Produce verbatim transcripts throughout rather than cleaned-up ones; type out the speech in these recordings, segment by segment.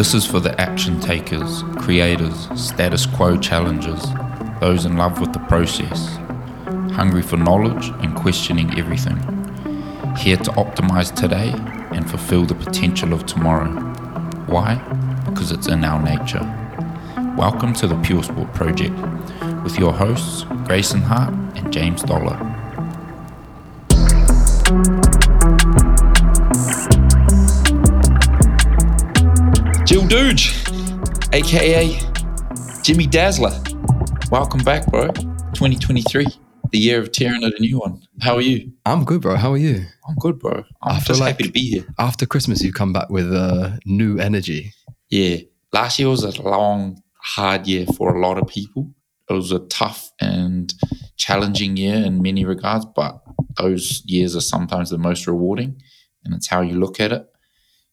This is for the action takers, creators, status quo challengers, those in love with the process, hungry for knowledge and questioning everything. Here to optimize today and fulfill the potential of tomorrow. Why? Because it's in our nature. Welcome to the Pure Sport Project with your hosts, Grayson Hart and James Dollah. Jill Dooge, aka Jimmy Dazzler. Welcome back, bro. twenty twenty-three. The year of tearing at a new one. How are you? I'm good, bro. How are you? I'm good, bro. I'm after just like, happy to be here. After Christmas, you come back with uh, new energy. Yeah. Last year was a long, hard year for a lot of people. It was a tough and challenging year in many regards, but those years are sometimes the most rewarding, and it's how you look at it.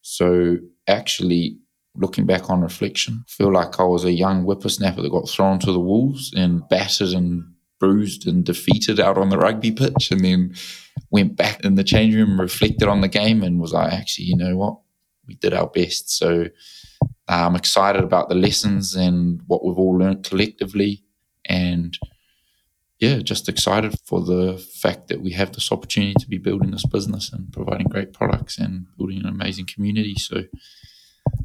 So actually, looking back on reflection, I feel like I was a young whippersnapper that got thrown to the wolves and battered and bruised and defeated out on the rugby pitch, and then went back in the change room, reflected on the game, and was like, actually, you know what? We did our best. So uh, I'm excited about the lessons and what we've all learned collectively. And yeah, just excited for the fact that we have this opportunity to be building this business and providing great products and building an amazing community. So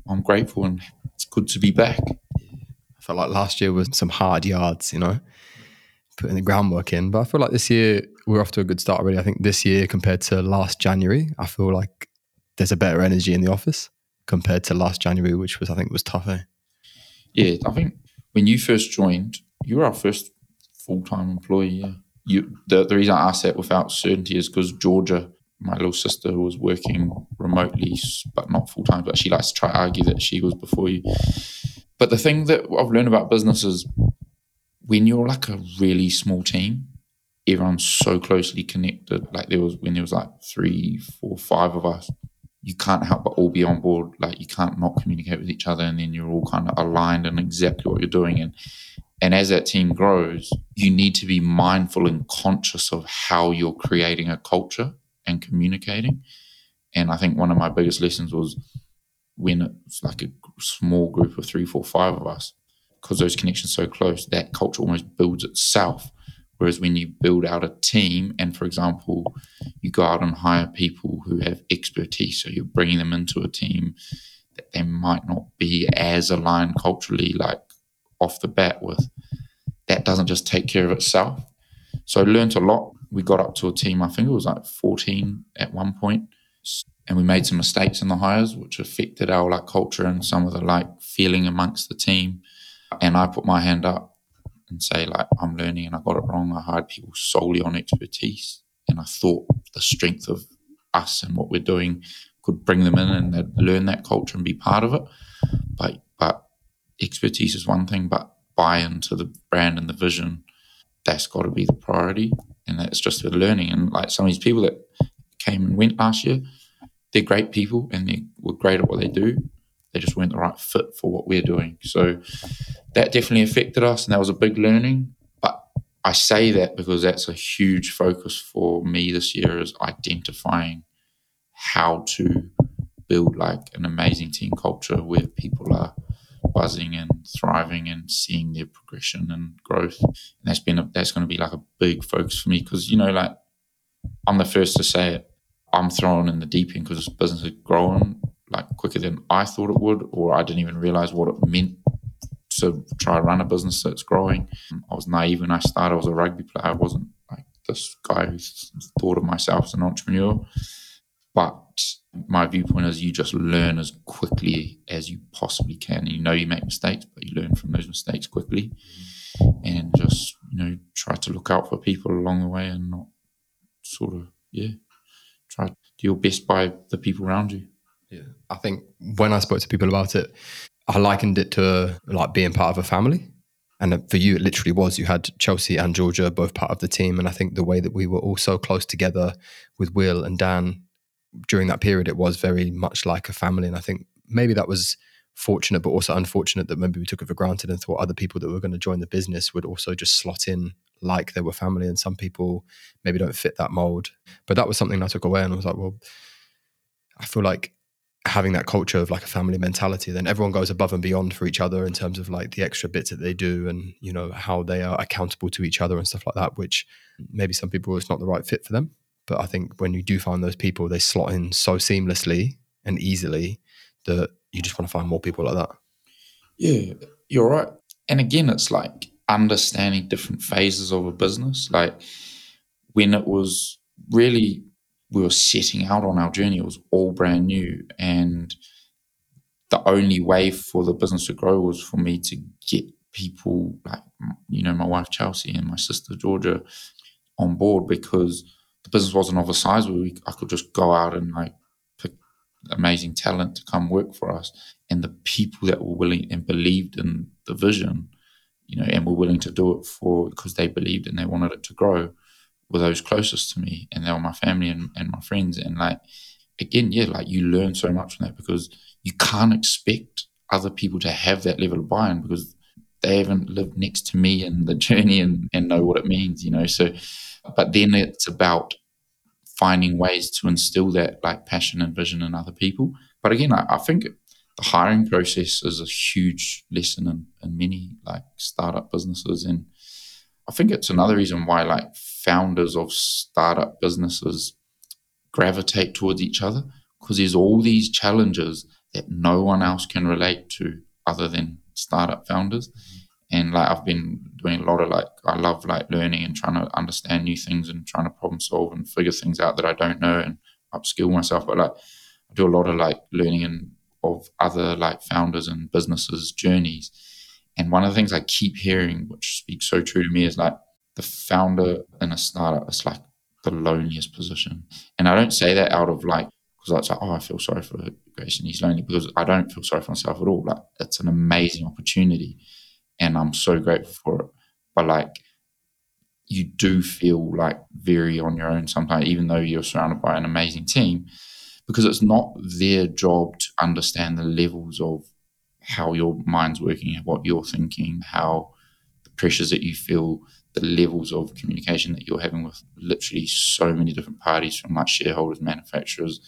I'm grateful, and it's good to be back. I felt like last year was some hard yards, you know, putting the groundwork in. But I feel like this year we're off to a good start already. I think this year compared to last January, I feel like there's a better energy in the office compared to last January, which was, I think, was tough, eh? Yeah, I think when you first joined, you were our first full-time employee. Yeah. You, the, the reason I asked that without certainty is because Georgia, my little sister who was working remotely, but not full-time, but she likes to try to argue that she was before you. But the thing that I've learned about business is when you're like a really small team, everyone's so closely connected. Like there was, when there was like three, four, five of us, you can't help but all be on board. Like you can't not communicate with each other, and then you're all kind of aligned in exactly what you're doing. And and as that team grows, you need to be mindful and conscious of how you're creating a culture and communicating. And I think one of my biggest lessons was when it was like a small group of three, four, five of us, because those connections are so close, that culture almost builds itself. Whereas when you build out a team and, for example, you go out and hire people who have expertise, so you're bringing them into a team that they might not be as aligned culturally like off the bat with, that doesn't just take care of itself. So I learned a lot. We got up to a team, I think it was like fourteen at one point, and we made some mistakes in the hires, which affected our like culture and some of the like feeling amongst the team. And I put my hand up and say, like, I'm learning and I got it wrong. I hired people solely on expertise. And I thought the strength of us and what we're doing could bring them in and they'd learn that culture and be part of it. But, but expertise is one thing, but buy into the brand and the vision, that's got to be the priority. And that's just the learning. And like some of these people that came and went last year, they're great people and they were great at what they do. They just weren't the right fit for what we're doing. So that definitely affected us, and that was a big learning. But I say that because that's a huge focus for me this year, is identifying how to build like an amazing team culture where people are buzzing and thriving and seeing their progression and growth. And that's been a, that's going to be like a big focus for me, because, you know, like I'm the first to say it. I'm thrown in the deep end because this business is growing like quicker than I thought it would, or I didn't even realize what it meant to try to run a business that's growing. I was naive when I started. I was a rugby player. I wasn't like this guy who thought of myself as an entrepreneur. But my viewpoint is you just learn as quickly as you possibly can. And you know you make mistakes, but you learn from those mistakes quickly, and just, you know, try to look out for people along the way and not sort of, yeah, try to do your best by the people around you. Yeah, I think when I spoke to people about it, I likened it to like being part of a family. And for you, it literally was. You had Chelsea and Georgia both part of the team. And I think the way that we were all so close together with Will and Dan during that period, it was very much like a family. And I think maybe that was fortunate, but also unfortunate that maybe we took it for granted and thought other people that were going to join the business would also just slot in like they were family. And some people maybe don't fit that mold. But that was something I took away, and I was like, well, I feel like having that culture of like a family mentality, then everyone goes above and beyond for each other in terms of like the extra bits that they do and, you know, how they are accountable to each other and stuff like that, which maybe some people, it's not the right fit for them. But I think when you do find those people, they slot in so seamlessly and easily that you just want to find more people like that. Yeah, you're right. And again, it's like understanding different phases of a business. Like when it was really, we were setting out on our journey, it was all brand new. And the only way for the business to grow was for me to get people like, you know, my wife, Chelsea, and my sister, Georgia, on board, because the business wasn't of a size where we, I could just go out and like pick amazing talent to come work for us. And the people that were willing and believed in the vision, you know, and were willing to do it for, because they believed and they wanted it to grow, were those closest to me, and they were my family and, and my friends. And like, again, yeah, like you learn so much from that, because you can't expect other people to have that level of buy-in, because they haven't lived next to me in the journey and, and know what it means, you know? So, but then it's about finding ways to instill that like passion and vision in other people. But again, I, I think the hiring process is a huge lesson in, in many like startup businesses. And I think it's another reason why like founders of startup businesses gravitate towards each other, because there's all these challenges that no one else can relate to other than startup founders. And like I've been doing a lot of like, I love like learning and trying to understand new things and trying to problem solve and figure things out that I don't know and upskill myself. But like I do a lot of like learning and of other like founders and businesses' journeys. And one of the things I keep hearing, which speaks so true to me, is like the founder in a startup is like the loneliest position. And I don't say that out of like, because it's like, oh, I feel sorry for Grayson, he's lonely, because I don't feel sorry for myself at all. Like it's an amazing opportunity and I'm so grateful for it. But like you do feel like very on your own sometimes, even though you're surrounded by an amazing team, because it's not their job to understand the levels of how your mind's working, what you're thinking, how the pressures that you feel, the levels of communication that you're having with literally so many different parties, from like shareholders, manufacturers,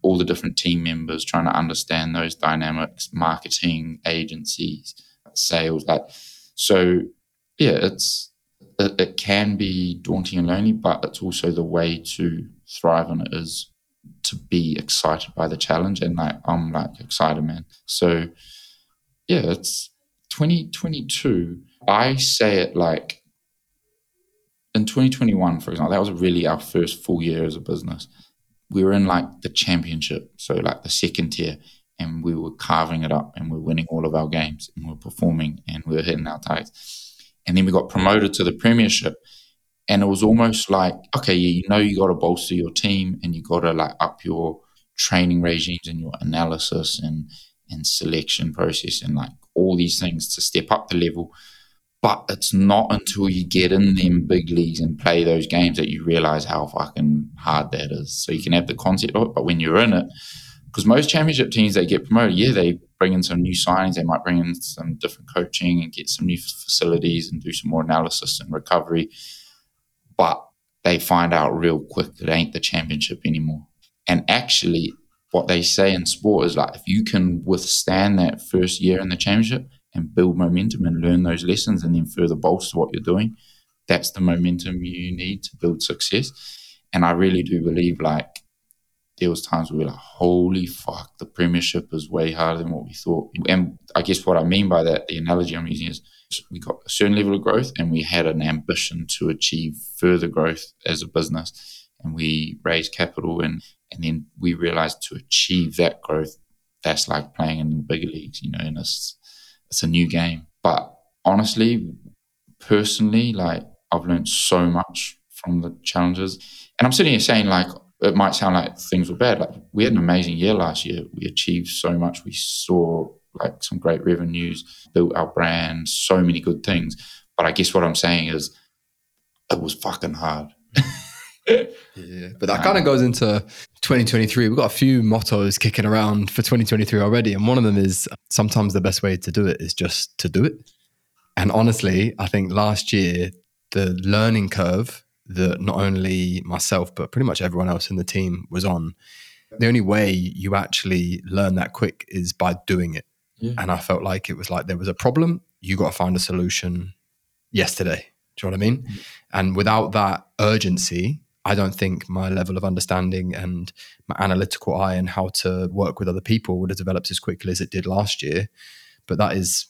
all the different team members, trying to understand those dynamics, marketing, agencies, sales. Like, so yeah, it's, it, it can be daunting and lonely, but it's also the way to thrive in it is to be excited by the challenge. And like, I'm like excited, man. So yeah, it's twenty twenty-two. I say it like in twenty twenty-one, for example, that was really our first full year as a business. We were in like the championship, so like the second tier, and we were carving it up and we're winning all of our games and we're performing and we're hitting our targets. And then we got promoted to the premiership. And it was almost like, okay, you know, you got to bolster your team and you got to like up your training regimes and your analysis and, and selection process and like all these things to step up the level. But it's not until you get in them big leagues and play those games that you realize how fucking hard that is. So you can have the concept of it, but when you're in it, because most championship teams, they get promoted. Yeah, they bring in some new signings. They might bring in some different coaching and get some new facilities and do some more analysis and recovery. But they find out real quick it ain't the championship anymore. And actually, what they say in sport is like, if you can withstand that first year in the championship and build momentum and learn those lessons and then further bolster what you're doing, that's the momentum you need to build success. And I really do believe like there was times where we were like, holy fuck, the premiership is way harder than what we thought. And I guess what I mean by that, the analogy I'm using is, we got a certain level of growth and we had an ambition to achieve further growth as a business, and we raised capital, and and then we realized to achieve that growth, that's like playing in the bigger leagues, you know, and it's it's a new game. But honestly, personally, like I've learned so much from the challenges. And I'm sitting here saying like, it might sound like things were bad. Like we had an amazing year last year. We achieved so much. We saw like some great revenues, built our brand, so many good things. But I guess what I'm saying is it was fucking hard. Yeah, but that um, kind of goes into twenty twenty-three. We've got a few mottos kicking around for twenty twenty-three already. And one of them is sometimes the best way to do it is just to do it. And honestly, I think last year, the learning curve that not only myself, but pretty much everyone else in the team was on the only way you actually learn that quick is by doing it. Yeah. And I felt like it was like there was a problem. You got to find a solution yesterday. Do you know what I mean? Mm-hmm. And without that urgency, I don't think my level of understanding and my analytical eye and how to work with other people would have developed as quickly as it did last year. But that is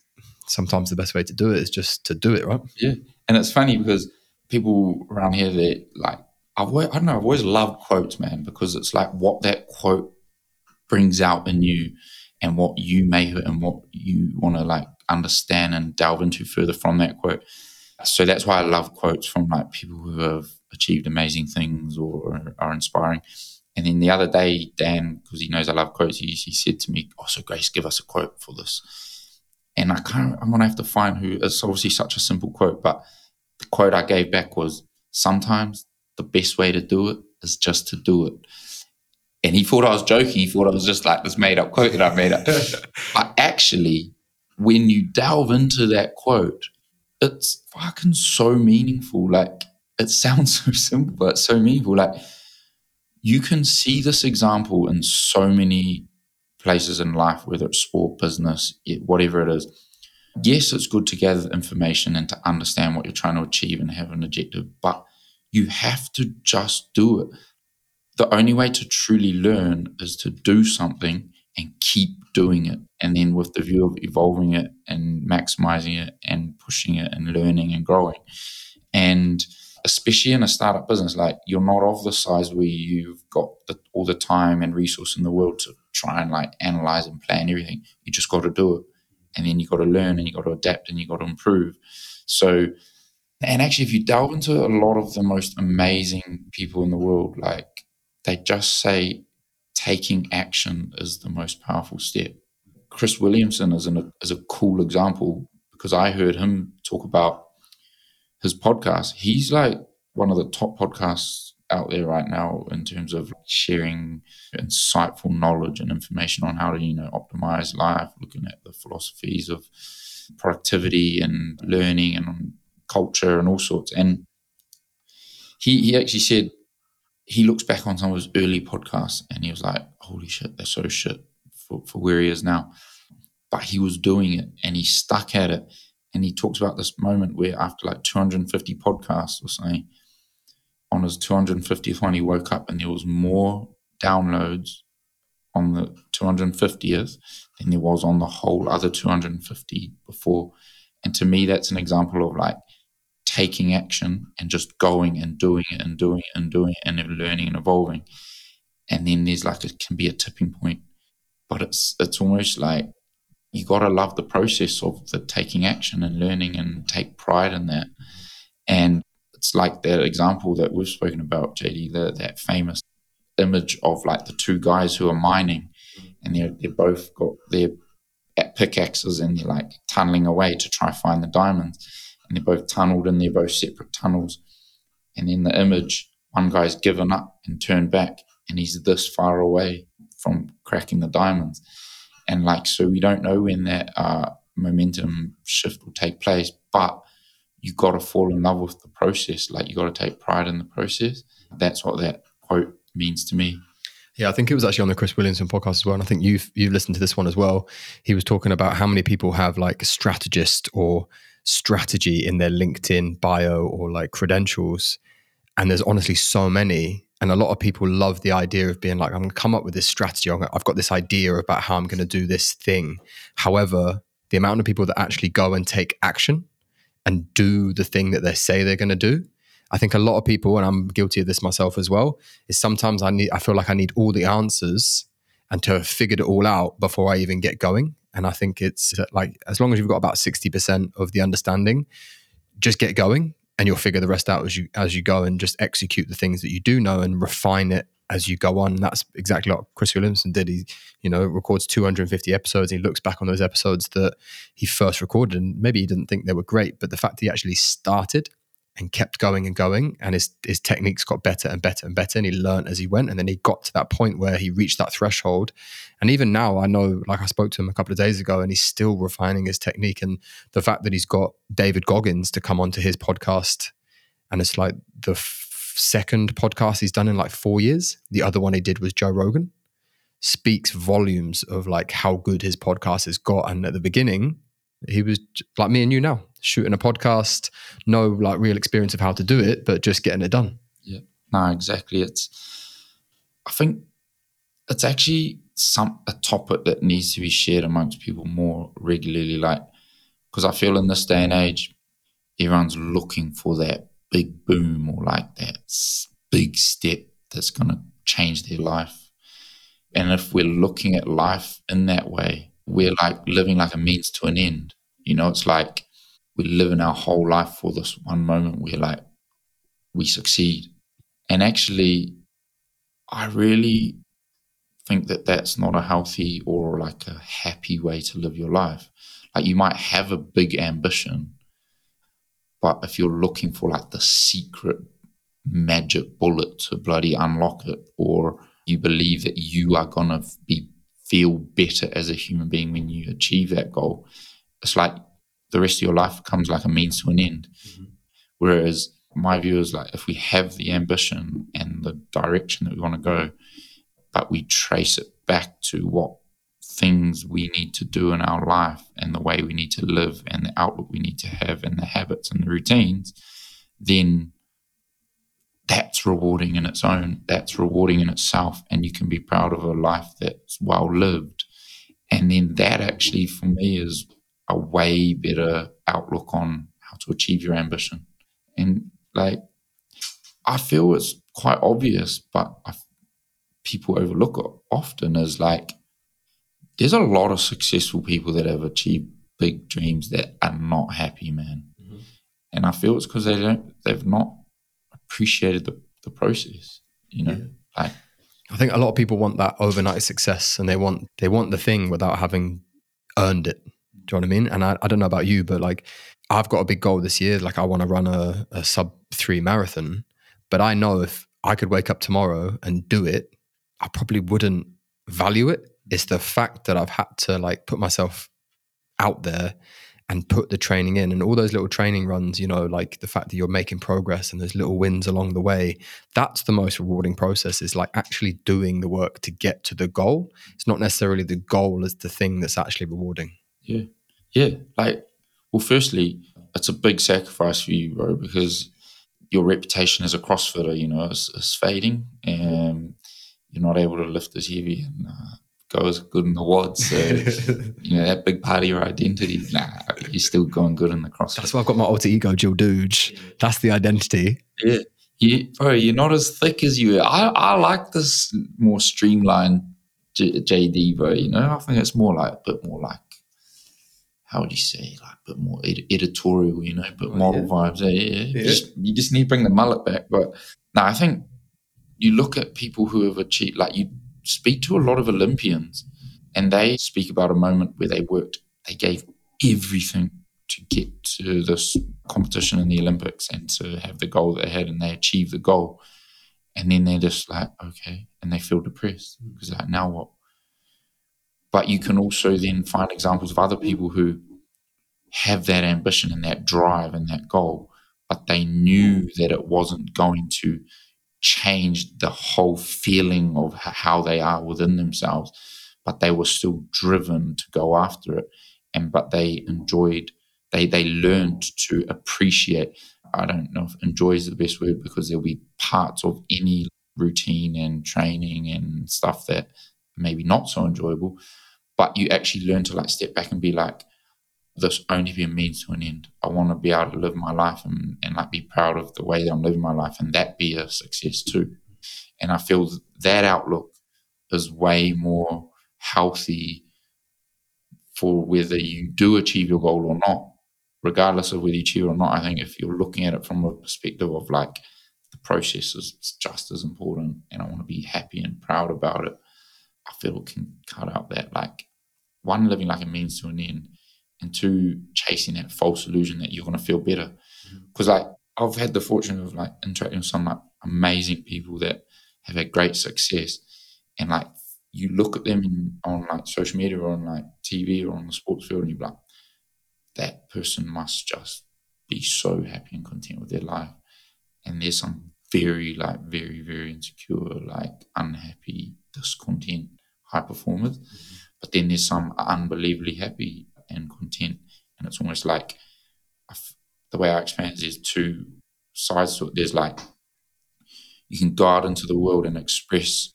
sometimes the best way to do it, is just to do it, right? Yeah. And it's funny because people around here, they like, I've I don't know, I've always loved quotes, man, because it's like what that quote brings out in you and what you make of it and what you want to like understand and delve into further from that quote. So that's why I love quotes from like people who have achieved amazing things or are inspiring. And then the other day, Dan, because he knows I love quotes, he, he said to me, "Oh, so Grace, give us a quote for this." And I can't, I'm gonna have to find who. It's obviously such a simple quote, but the quote I gave back was, "Sometimes the best way to do it is just to do it." And he thought I was joking. He thought I was just like this made up quote that I made up. But actually, when you delve into that quote, it's fucking so meaningful. Like, it sounds so simple, but it's so meaningful. Like, you can see this example in so many places in life, whether it's sport, business, whatever it is. Yes, it's good to gather information and to understand what you're trying to achieve and have an objective, but you have to just do it. The only way to truly learn is to do something and keep doing it. And then with the view of evolving it and maximizing it and pushing it and learning and growing. And especially in a startup business, like, you're not of the size where you've got the, all the time and resource in the world to try and like analyze and plan everything. You just got to do it. And then you got to learn and you got to adapt and you got to improve. So, and actually, if you delve into a lot of the most amazing people in the world, like, they just say taking action is the most powerful step. Chris Williamson is, an, is a cool example, because I heard him talk about his podcast. He's like one of the top podcasts out there right now in terms of sharing insightful knowledge and information on how to, you know, optimize life, looking at the philosophies of productivity and learning and culture and all sorts. And he he actually said he looks back on some of his early podcasts and he was like, holy shit, that's so shit for, for where he is now. But he was doing it and he stuck at it. And he talks about this moment where after like two hundred fifty podcasts or something, on his two hundred fiftieth one, he woke up and there was more downloads on the two hundred fiftieth than there was on the whole other two hundred fifty before. And to me, that's an example of like taking action and just going and doing it and doing it and doing it and learning and evolving. And then there's like, it can be a tipping point, but it's it's almost like you got to love the process of the taking action and learning and take pride in that. And it's like that example that we've spoken about, J D, the, that famous image of like the two guys who are mining and they're, they're both got their pickaxes and they're like tunneling away to try find the diamonds. And they're both tunneled and they're both separate tunnels. And in the image, one guy's given up and turned back and he's this far away from cracking the diamonds. And like, so we don't know when that uh, momentum shift will take place, but you got to fall in love with the process. Like, you got to take pride in the process. That's what that quote means to me. Yeah, I think it was actually on the Chris Williamson podcast as well. And I think you've, you've listened to this one as well. He was talking about how many people have like a strategist or strategy in their LinkedIn bio or like credentials. And there's honestly so many. And a lot of people love the idea of being like, I'm going to come up with this strategy. I'm gonna, I've got this idea about how I'm going to do this thing. However, the amount of people that actually go and take action and do the thing that they say they're going to do, I think a lot of people, and I'm guilty of this myself as well, is sometimes I need, I feel like I need all the answers and to have figured it all out before I even get going. And I think it's like, as long as you've got about sixty percent of the understanding, just get going and you'll figure the rest out as you as you go, and just execute the things that you do know and refine it as you go on. And that's exactly what Chris Williamson did. He, you know, records two hundred fifty episodes. And he looks back on those episodes that he first recorded and maybe he didn't think they were great, but the fact that he actually started and kept going and going, and his his techniques got better and better and better, and he learned as he went, and then he got to that point where he reached that threshold. And even now, I know, like I spoke to him a couple of days ago, and he's still refining his technique. And the fact that he's got David Goggins to come onto his podcast, and it's like the f- second podcast he's done in like four years. The other one he did was Joe Rogan. speaks volumes of like how good his podcast has got. And at the beginning, he was like me and you now, shooting a podcast, no like real experience of how to do it, but just getting it done. Yeah, no, exactly. It's, I think it's actually some a topic that needs to be shared amongst people more regularly, like, because I feel in this day and age, everyone's looking for that big boom or like that big step that's going to change their life. And if we're looking at life in that way, we're like living like a means to an end. You know, it's like we're living our whole life for this one moment where like we succeed. And actually, I really think that that's not a healthy or like a happy way to live your life. Like you might have a big ambition, but if you're looking for like the secret magic bullet to bloody unlock it, or you believe that you are going to be feel better as a human being when you achieve that goal, it's like the rest of your life comes like a means to an end. Mm-hmm. Whereas my view is like if we have the ambition and the direction that we want to go, but we trace it back to what things we need to do in our life and the way we need to live and the outlook we need to have and the habits and the routines, then that's rewarding in its own, that's rewarding in itself, and you can be proud of a life that's well lived. And then that actually for me is a way better outlook on how to achieve your ambition. And like I feel it's quite obvious, but I, people overlook it often, is like there's a lot of successful people that have achieved big dreams that are not happy, man. Mm-hmm. And I feel it's because they don't, they've not appreciated the, the process, you know? Yeah. Like, I think a lot of people want that overnight success, and they want, they want the thing without having earned it. Do you know what I mean? And I, I don't know about you, but like I've got a big goal this year. Like I want to run a, a sub three marathon, but I know if I could wake up tomorrow and do it, I probably wouldn't value it. It's the fact that I've had to like put myself out there and put the training in, and all those little training runs, you know, like the fact that you're making progress and there's little wins along the way. That's the most rewarding process, is like actually doing the work to get to the goal. It's not necessarily the goal is the thing that's actually rewarding. Yeah. Yeah. Like, well, firstly, it's a big sacrifice for you, bro, because your reputation as a CrossFitter, you know, is, is fading, and you're not able to lift as heavy and, uh, go as good in the wads, so you know that big part of your identity. Nah, you're still going good in the CrossFit. That's why I've got my alter ego, Jill Dooge. That's the identity. Yeah, you, bro, you're not as thick as you are. I, I like this more streamlined J- JD, bro. You know, I think it's more like a bit more like, how would you say, like a bit more ed- editorial. You know, but oh, model yeah. vibes. Yeah, yeah. yeah. You, just, you just need to bring the mullet back. But no, I think you look at people who have achieved, like you. Speak to a lot of Olympians, and they speak about a moment where they worked, they gave everything to get to this competition in the Olympics and to have the goal that they had, and they achieved the goal. And then they're just like, okay, and they feel depressed because like, now what? But you can also then find examples of other people who have that ambition and that drive and that goal, but they knew that it wasn't going to changed the whole feeling of how they are within themselves, but they were still driven to go after it. And but they enjoyed, they they learned to appreciate. I don't know if enjoy is the best word, because there'll be parts of any routine and training and stuff that maybe not so enjoyable, but you actually learn to like step back and be like, this only be a means to an end. I want to be able to live my life and, and like be proud of the way that I'm living my life, and that be a success too. And I feel that outlook is way more healthy for whether you do achieve your goal or not, regardless of whether you achieve it or not. I think if you're looking at it from a perspective of like the process is just as important and I want to be happy and proud about it, I feel it can cut out that like one, living like a means to an end, and two, chasing that false illusion that you're going to feel better. Because like I've had the fortune of like interacting with some like amazing people that have had great success, and like you look at them in, on like social media or on like T V or on the sports field, and you're like, that person must just be so happy and content with their life. And there's some very like very very insecure, like unhappy, discontent, high performers, but then there's some unbelievably happy and content. And it's almost like the way I expand is two sides to it. There's like, you can go out into the world and express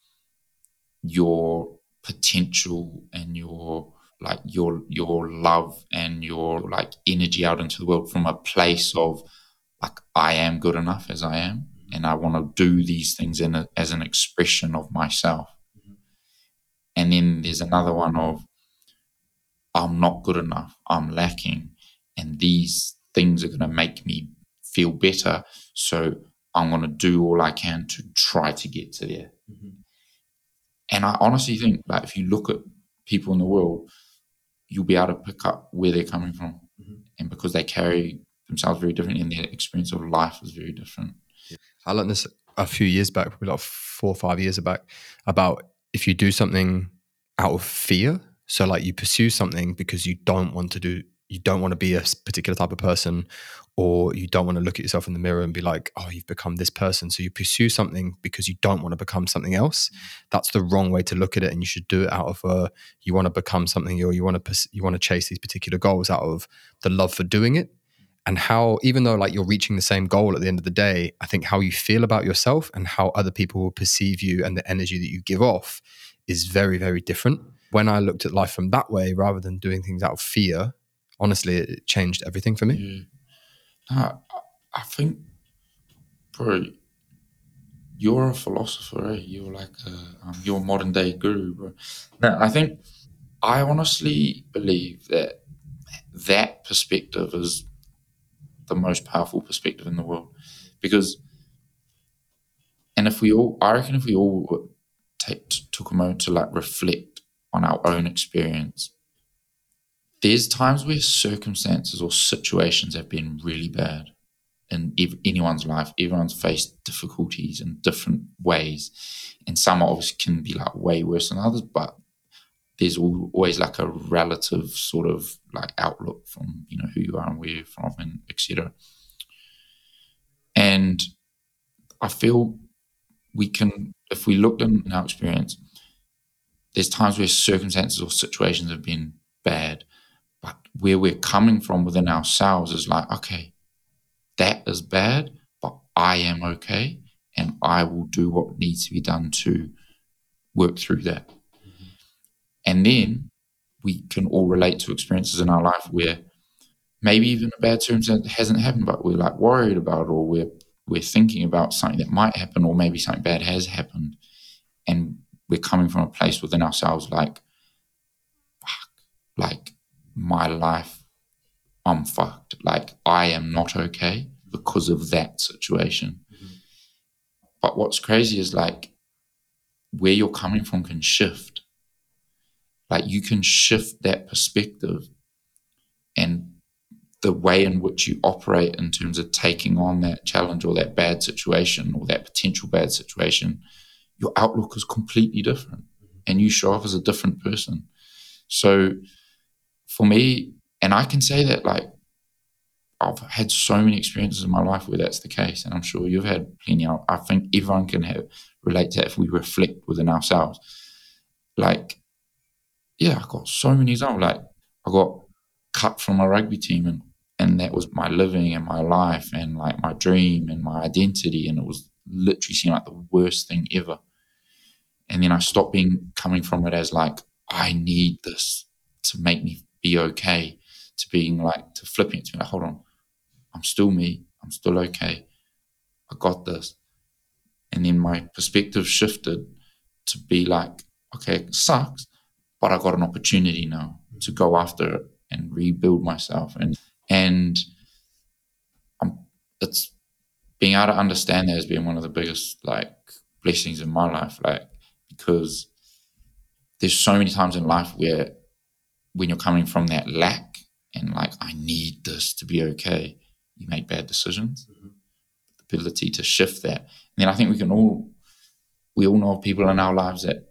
your potential and your like your your love and your like energy out into the world from a place of like, I am good enough as I am, and I want to do these things in a, as an expression of myself. Mm-hmm. And then there's another one of, I'm not good enough, I'm lacking, and these things are going to make me feel better, so I'm going to do all I can to try to get to there. Mm-hmm. And I honestly think that like, if you look at people in the world, you'll be able to pick up where they're coming from. Mm-hmm. And because they carry themselves very differently and their experience of life is very different. I learned this a few years back, probably like four or five years back, about if you do something out of fear, so like you pursue something because you don't want to do, you don't want to be a particular type of person, or you don't want to look at yourself in the mirror and be like, oh, you've become this person. So you pursue something because you don't want to become something else. That's the wrong way to look at it. And you should do it out of a, you want to become something, or you want to, you want to chase these particular goals out of the love for doing it. And how, even though like you're reaching the same goal at the end of the day, I think how you feel about yourself and how other people will perceive you and the energy that you give off is very, very different. When I looked at life from that way, rather than doing things out of fear, honestly, it changed everything for me. Yeah. No, I think, bro, you're a philosopher, eh? You're like a, um, you're a modern day guru, bro. No, I think, I honestly believe that that perspective is the most powerful perspective in the world, because, and if we all, I reckon if we all take, took a moment to like reflect on our own experience, there's times where circumstances or situations have been really bad in ev- anyone's life. Everyone's faced difficulties in different ways, and some obviously can be like way worse than others, but there's always like a relative sort of like outlook from, you know, who you are and where you're from, and et cetera. And I feel we can, if we looked in our experience, there's times where circumstances or situations have been bad, but where we're coming from within ourselves is like, okay, that is bad, but I am okay, and I will do what needs to be done to work through that. And then we can all relate to experiences in our life where maybe even a bad circumstance hasn't happened, but we're like worried about it, or we're we're thinking about something that might happen, or maybe something bad has happened, and we're coming from a place within ourselves like, fuck, like my life, I'm fucked. Like I am not okay because of that situation. Mm-hmm. But what's crazy is like where you're coming from can shift. Like you can shift that perspective and the way in which you operate in terms of taking on that challenge or that bad situation or that potential bad situation, your outlook is completely different and you show up as a different person. So for me, and I can say that like I've had so many experiences in my life where that's the case, and I'm sure you've had plenty. I think everyone can have, relate to that if we reflect within ourselves. Like, yeah, I got so many examples. Like I got cut from my rugby team, and, and that was my living and my life and like my dream and my identity. And it was literally seemed like the worst thing ever. And then I stopped being coming from it as like, I need this to make me be okay, to being like, to flipping it to me like, hold on, I'm still me. I'm still okay. I got this. And then my perspective shifted to be like, okay, it sucks, but I got an opportunity now to go after it and rebuild myself. And and I'm, it's being able to understand that has been one of the biggest like blessings in my life, like because there's so many times in life where when you're coming from that lack and like, I need this to be okay, you make bad decisions. Mm-hmm. The ability to shift that. And then I think we can all, we all know of people in our lives that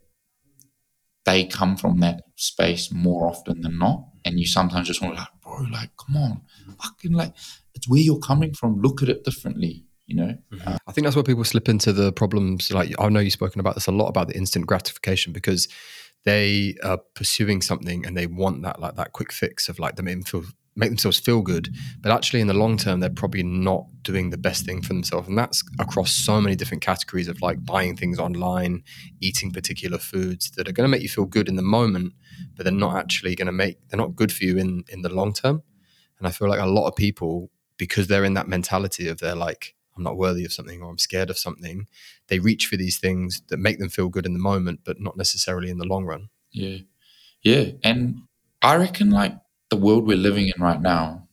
they come from that space more often than not. And you sometimes just want to be like, bro, like, come on, fucking like, it's where you're coming from. Look at it differently, you know? Mm-hmm. Uh, I think that's where people slip into the problems. Like, I know you've spoken about this a lot, about the instant gratification, because they are pursuing something and they want that, like that quick fix of like them info. make themselves feel good, but actually in the long term, they're probably not doing the best thing for themselves. And that's across so many different categories of like buying things online, eating particular foods that are going to make you feel good in the moment, but they're not actually going to make, they're not good for you in, in the long term. And I feel like a lot of people, because they're in that mentality of they're like, I'm not worthy of something or I'm scared of something, they reach for these things that make them feel good in the moment, but not necessarily in the long run. Yeah. Yeah. And I reckon like, the world we're living in right now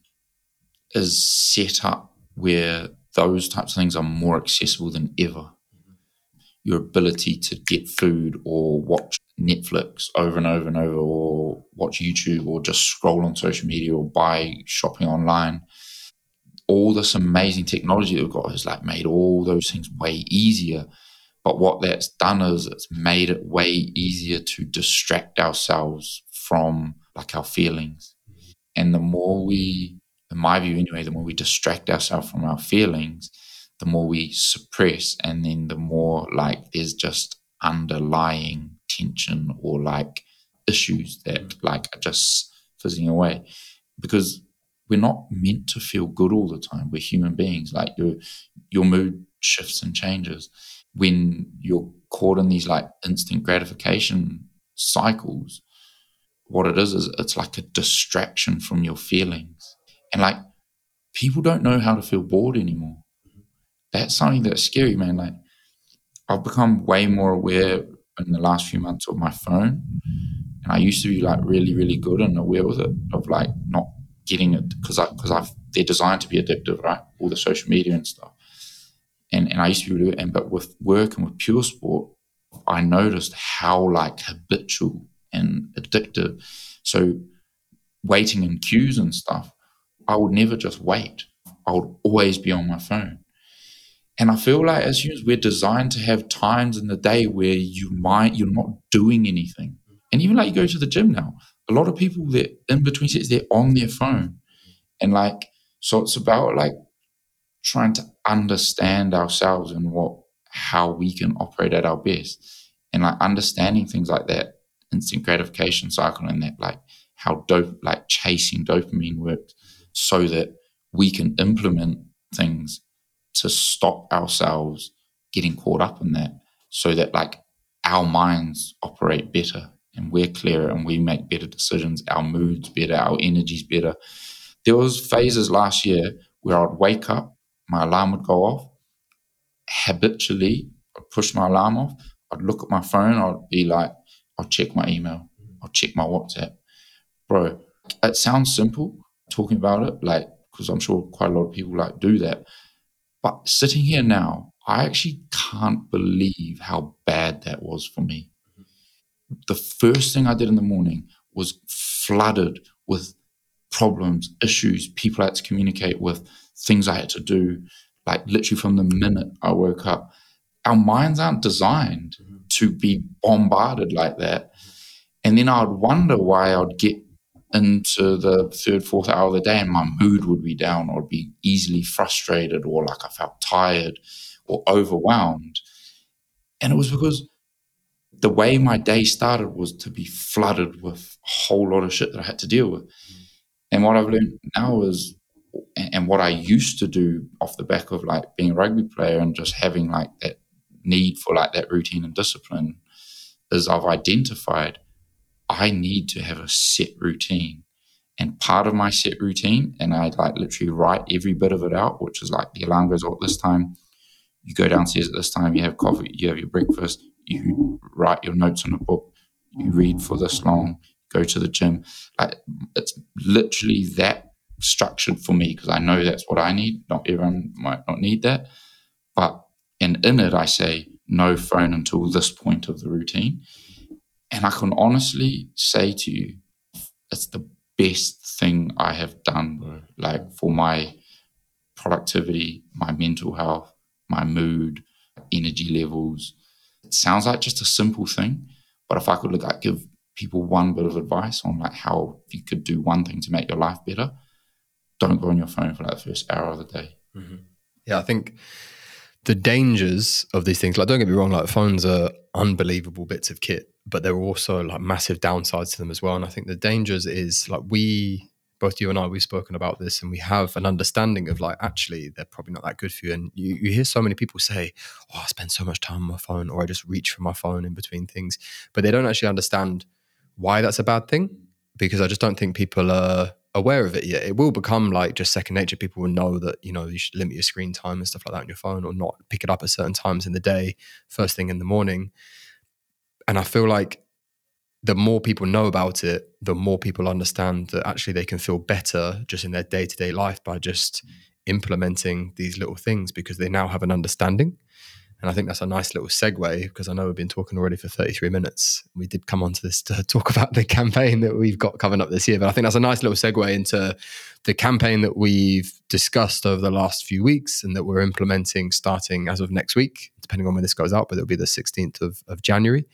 is set up where those types of things are more accessible than ever. Your ability to get food or watch Netflix over and over and over, or watch YouTube, or just scroll on social media, or buy shopping online. All this amazing technology that we've got has like made all those things way easier. But what that's done is it's made it way easier to distract ourselves from like our feelings. And the more we, in my view anyway, the more we distract ourselves from our feelings, the more we suppress, and then the more like there's just underlying tension or like issues that like are just fizzing away. Because we're not meant to feel good all the time. We're human beings. Like your your mood shifts and changes. When you're caught in these like instant gratification cycles, what it is, is it's like a distraction from your feelings. And like, people don't know how to feel bored anymore. That's something that's scary, man. Like, I've become way more aware in the last few months of my phone. And I used to be like really, really good and aware with it, of like not getting it, because I, because I've, they're designed to be addictive, right? All the social media and stuff. And, and I used to be really, and, but with work and with Pure Sport, I noticed how like habitual and addictive. So waiting in queues and stuff, I would never just wait. I would always be on my phone. And I feel like as humans, we're designed to have times in the day where you might, you're not doing anything. And even like you go to the gym now, a lot of people that in between sets, they're on their phone. And like, so it's about like trying to understand ourselves and what, how we can operate at our best. And like understanding things like that instant gratification cycle, and that like how dope like chasing dopamine works, so that we can implement things to stop ourselves getting caught up in that, so that like our minds operate better and we're clearer and we make better decisions, our moods better, our energy's better. There was phases last year where I'd wake up, my alarm would go off, habitually I'd push my alarm off, I'd look at my phone, I'd be like, I'll check my email, I'll check my WhatsApp. Bro, it sounds simple talking about it, like, because I'm sure quite a lot of people like do that. But sitting here now, I actually can't believe how bad that was for me. The first thing I did in the morning was flooded with problems, issues, people I had to communicate with, things I had to do, like literally from the minute I woke up. Our minds aren't designed to be bombarded like that. And then I'd wonder why I'd get into the third, fourth hour of the day and my mood would be down, or I'd be easily frustrated, or like I felt tired or overwhelmed. And it was because the way my day started was to be flooded with a whole lot of shit that I had to deal with. And what I've learned now is, and what I used to do off the back of like being a rugby player and just having like that need for like that routine and discipline, is I've identified I need to have a set routine. And part of my set routine, and I like literally write every bit of it out, which is like the alarm goes off this time, you go downstairs at this time, you have coffee, you have your breakfast, you write your notes in a book, you read for this long, go to the gym. Like, it's literally that structured for me, because I know that's what I need. Not everyone might not need that, but and in it, I say, no phone until this point of the routine. And I can honestly say to you, it's the best thing I have done, bro. Like for my productivity, my mental health, my mood, energy levels. It sounds like just a simple thing, but if I could like give people one bit of advice on like how if you could do one thing to make your life better, don't go on your phone for like the first hour of the day. Mm-hmm. Yeah, I think the dangers of these things, like, don't get me wrong, like phones are unbelievable bits of kit but there are also like massive downsides to them as well. And I think the dangers is like we, both you and I, we've spoken about this and we have an understanding of like, actually, they're probably not that good for you. And you, you hear so many people say, oh, I spend so much time on my phone, or I just reach for my phone in between things, but they don't actually understand why that's a bad thing, because I just don't think people are aware of it yet. It will become like just second nature. People will know that, you know, you should limit your screen time and stuff like that on your phone, or not pick it up at certain times in the day, first thing in the morning. And I feel like the more people know about it, the more people understand that actually they can feel better just in their day-to-day life by just implementing these little things, because they now have an understanding. And I think that's a nice little segue, because I know we've been talking already for thirty-three minutes. We did come onto this to talk about the campaign that we've got coming up this year, but I think that's a nice little segue into the campaign that we've discussed over the last few weeks and that we're implementing starting as of next week, depending on when this goes out, but it'll be the sixteenth of, of January.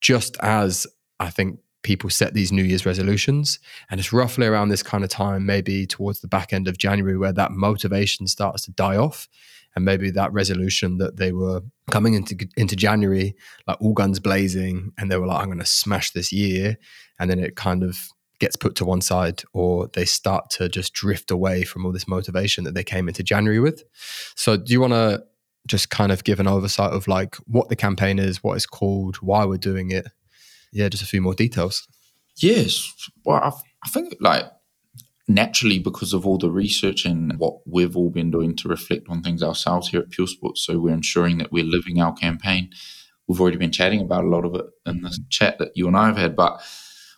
Just as I think people set these New Year's resolutions, and it's roughly around this kind of time, maybe towards the back end of January, where that motivation starts to die off. And maybe that resolution that they were coming into into January, like all guns blazing, and they were like, I'm going to smash this year. And then it kind of gets put to one side, or they start to just drift away from all this motivation that they came into January with. So do you want to just kind of give an oversight of like what the campaign is, what it's called, why we're doing it? Yeah, just a few more details. Yes. Well, I, I think like, naturally, because of all the research and what we've all been doing to reflect on things ourselves here at Pure Sports, so we're ensuring that we're living our campaign. We've already been chatting about a lot of it in this chat that you and I have had, but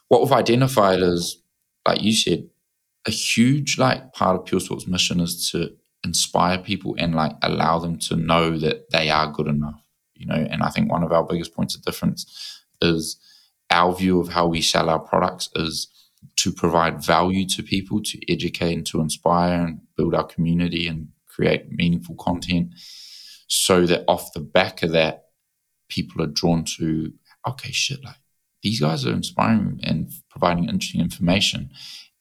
what we've identified is, like you said, a huge like part of Pure Sports' mission is to inspire people and like allow them to know that they are good enough, you know. And I think one of our biggest points of difference is our view of how we sell our products is to provide value to people, to educate and to inspire and build our community and create meaningful content, so that off the back of that, people are drawn to, okay, shit, like these guys are inspiring and providing interesting information,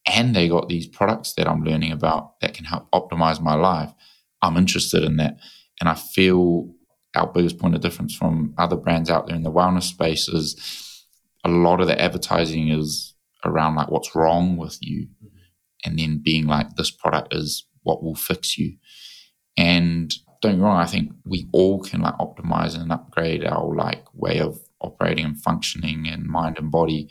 and they got these products that I'm learning about that can help optimize my life. I'm interested in that. And I feel our biggest point of difference from other brands out there in the wellness space is a lot of the advertising is around like what's wrong with you, and then being like, this product is what will fix you. And don't get me wrong, I think we all can like optimize and upgrade our like way of operating and functioning and mind and body,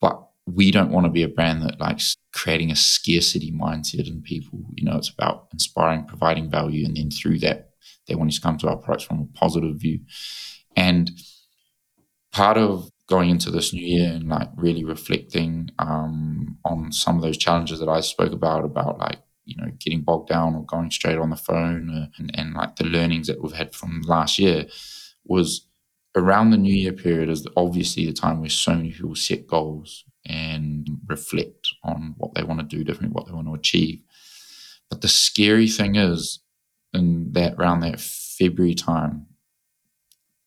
but we don't want to be a brand that likes creating a scarcity mindset in people. You know, it's about inspiring, providing value, and then through that they want you to come to our products from a positive view. And part of going into this new year and like really reflecting um, on some of those challenges that I spoke about, about like, you know, getting bogged down or going straight on the phone, uh, and, and like the learnings that we've had from last year, was around the new year period is obviously the time where so many people set goals and reflect on what they want to do differently, what they want to achieve. But the scary thing is in that around that February time,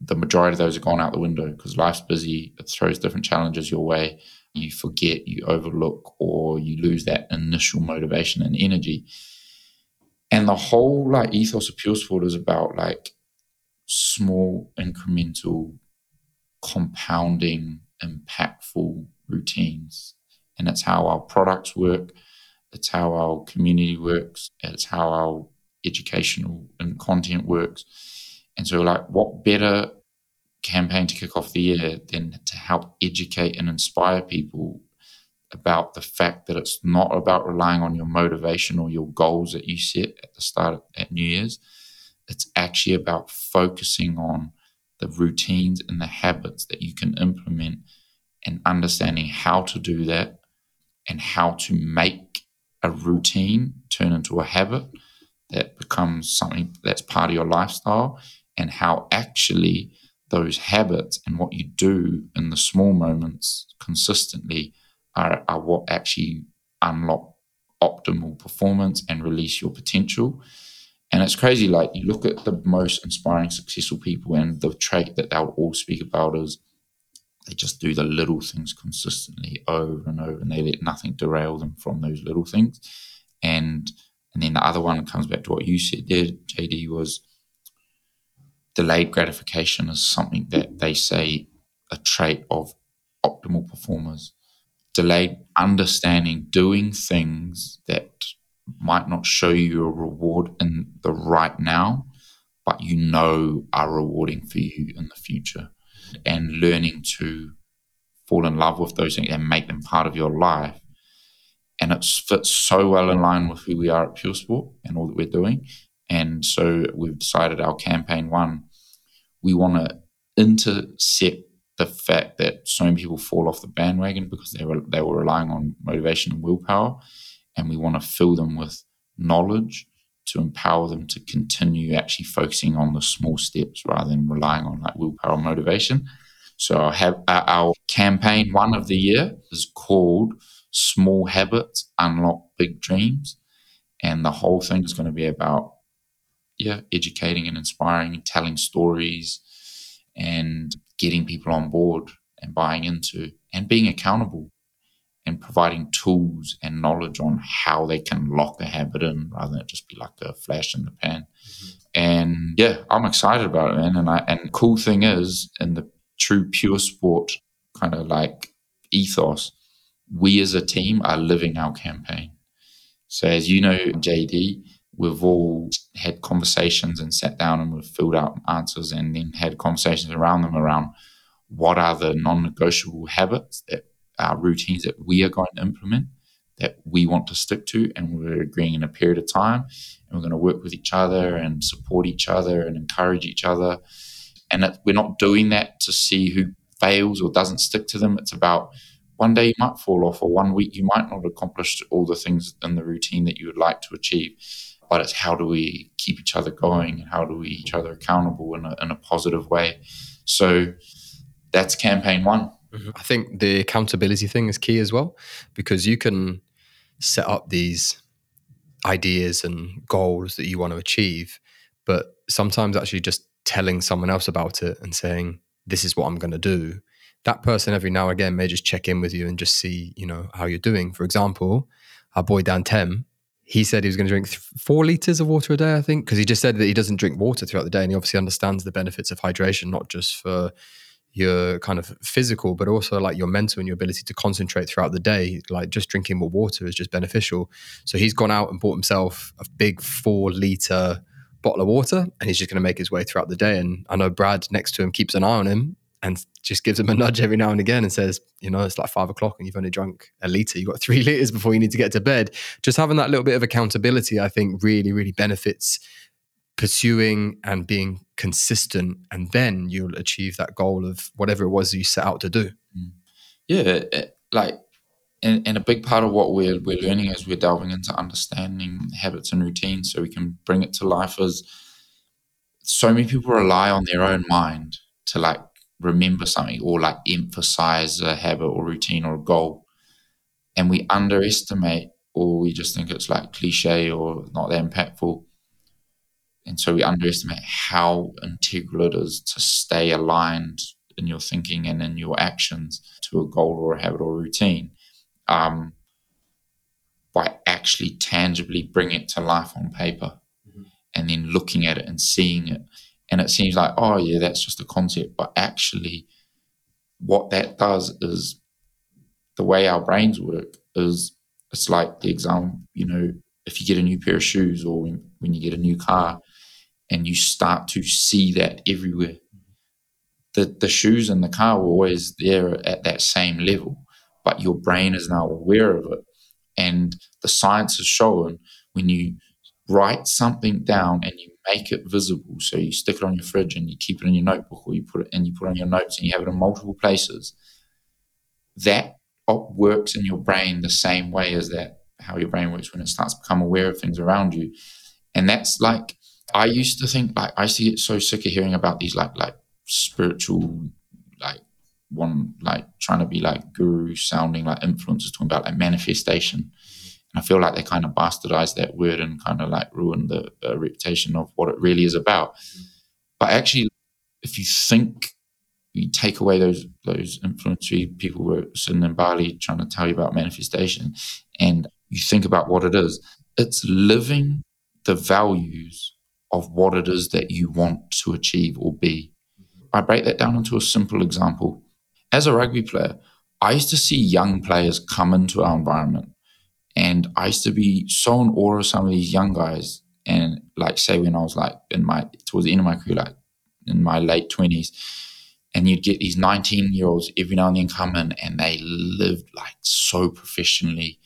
the majority of those are gone out the window because life's busy. It throws different challenges your way. You forget, you overlook, or you lose that initial motivation and energy. And the whole like ethos of Pure Sport is about like small, incremental, compounding, impactful routines. And it's how our products work. It's how our community works. It's how our educational and content works. And so like what better campaign to kick off the year than to help educate and inspire people about the fact that it's not about relying on your motivation or your goals that you set at the start of, at New Year's. It's actually about focusing on the routines and the habits that you can implement, and understanding how to do that and how to make a routine turn into a habit that becomes something that's part of your lifestyle, and how actually those habits and what you do in the small moments consistently are, are what actually unlock optimal performance and release your potential. And it's crazy, like you look at the most inspiring, successful people, and the trait that they'll all speak about is they just do the little things consistently over and over, and they let nothing derail them from those little things. And And then the other one comes back to what you said there, J D, was delayed gratification is something that they say a trait of optimal performers. Delayed understanding, doing things that might not show you a reward in the right now, but you know are rewarding for you in the future, and learning to fall in love with those things and make them part of your life. And it fits so well in line with who we are at Pure Sport and all that we're doing. And so we've decided our campaign one, we want to intercept the fact that so many people fall off the bandwagon because they were they were relying on motivation and willpower, and we want to fill them with knowledge to empower them to continue actually focusing on the small steps rather than relying on like willpower and motivation. So our, have, our campaign one of the year is called Small Habits Unlock Big Dreams, and the whole thing is going to be about yeah, educating and inspiring and telling stories and getting people on board and buying into and being accountable and providing tools and knowledge on how they can lock a habit in rather than it just be like a flash in the pan. Mm-hmm. And yeah, I'm excited about it, man. And I, and cool thing is, in the true Pure Sport kind of like ethos, we as a team are living our campaign. So as you know, J D, we've all had conversations and sat down and we've filled out answers and then had conversations around them around what are the non-negotiable habits, that are routines that we are going to implement, that we want to stick to, and we're agreeing in a period of time, and we're going to work with each other and support each other and encourage each other. And it, we're not doing that to see who fails or doesn't stick to them. It's about one day you might fall off, or one week you might not accomplish all the things in the routine that you would like to achieve. But it's how do we keep each other going, and how do we each other accountable in a, in a positive way. So that's campaign one. Mm-hmm. I think the accountability thing is key as well, because you can set up these ideas and goals that you want to achieve, but sometimes actually just telling someone else about it and saying, this is what I'm going to do. That person every now and again may just check in with you and just see, you know, how you're doing. For example, our boy Dan Tem, he said he was going to drink four litres of water a day, I think, because he just said that he doesn't drink water throughout the day, and he obviously understands the benefits of hydration, not just for your kind of physical, but also like your mental and your ability to concentrate throughout the day. Like just drinking more water is just beneficial. So he's gone out and bought himself a big four-litre bottle of water, and he's just going to make his way throughout the day. And I know Brad next to him keeps an eye on him and just gives him a nudge every now and again and says, you know, it's like five o'clock and you've only drunk a litre. You've got three litres before you need to get to bed. Just having that little bit of accountability, I think, really, really benefits pursuing and being consistent. And then you'll achieve that goal of whatever it was you set out to do. Yeah. Like, and, and a big part of what we're, we're learning as we're delving into understanding habits and routines so we can bring it to life is so many people rely on their own mind to like, remember something or like emphasize a habit or routine or a goal, and we underestimate, or we just think it's like cliche or not that impactful, and so we underestimate how integral it is to stay aligned in your thinking and in your actions to a goal or a habit or a routine um by actually tangibly bringing it to life on paper. Mm-hmm. And then looking at it and seeing it. And it seems like, oh, yeah, that's just a concept. But actually, what that does is the way our brains work is it's like the example, you know, if you get a new pair of shoes or when, when you get a new car and you start to see that everywhere, the, the shoes and the car were always there at that same level, but your brain is now aware of it. And the science has shown when you write something down and you make it visible, so you stick it on your fridge and you keep it in your notebook, or you put it and you put it on your notes and you have it in multiple places, that works in your brain the same way as that how your brain works when it starts to become aware of things around you. And that's like, I used to think like I used to get so sick of hearing about these like like spiritual like one like trying to be like guru sounding like influencers talking about like manifestation. I feel like they kind of bastardized that word and kind of like ruined the uh, reputation of what it really is about. But actually, if you think, you take away those those influential people who were sitting in Bali trying to tell you about manifestation, and you think about what it is, it's living the values of what it is that you want to achieve or be. I break that down into a simple example. as a rugby player, I used to see young players come into our environment, and I used to be so in awe of some of these young guys. And like, say when I was like in my, towards the end of my career, like in my late twenties, and you'd get these nineteen year olds every now and then come in, and they lived like so professionally.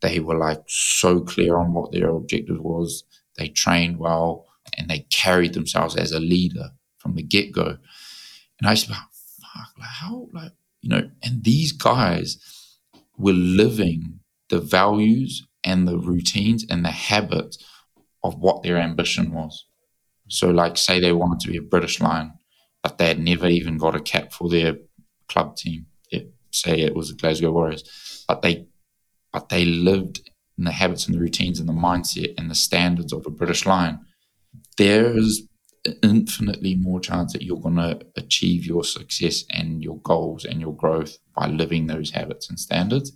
They were like so clear on what their objective was. They trained well, and they carried themselves as a leader from the get go. And I used to be like, fuck, like how, like, you know, and these guys were living the values and the routines and the habits of what their ambition was. So like, say they wanted to be a British Lion, but they had never even got a cap for their club team. It, say it was the Glasgow Warriors, but they, but they lived in the habits and the routines and the mindset and the standards of a British Lion. There is infinitely more chance that you're going to achieve your success and your goals and your growth by living those habits and standards.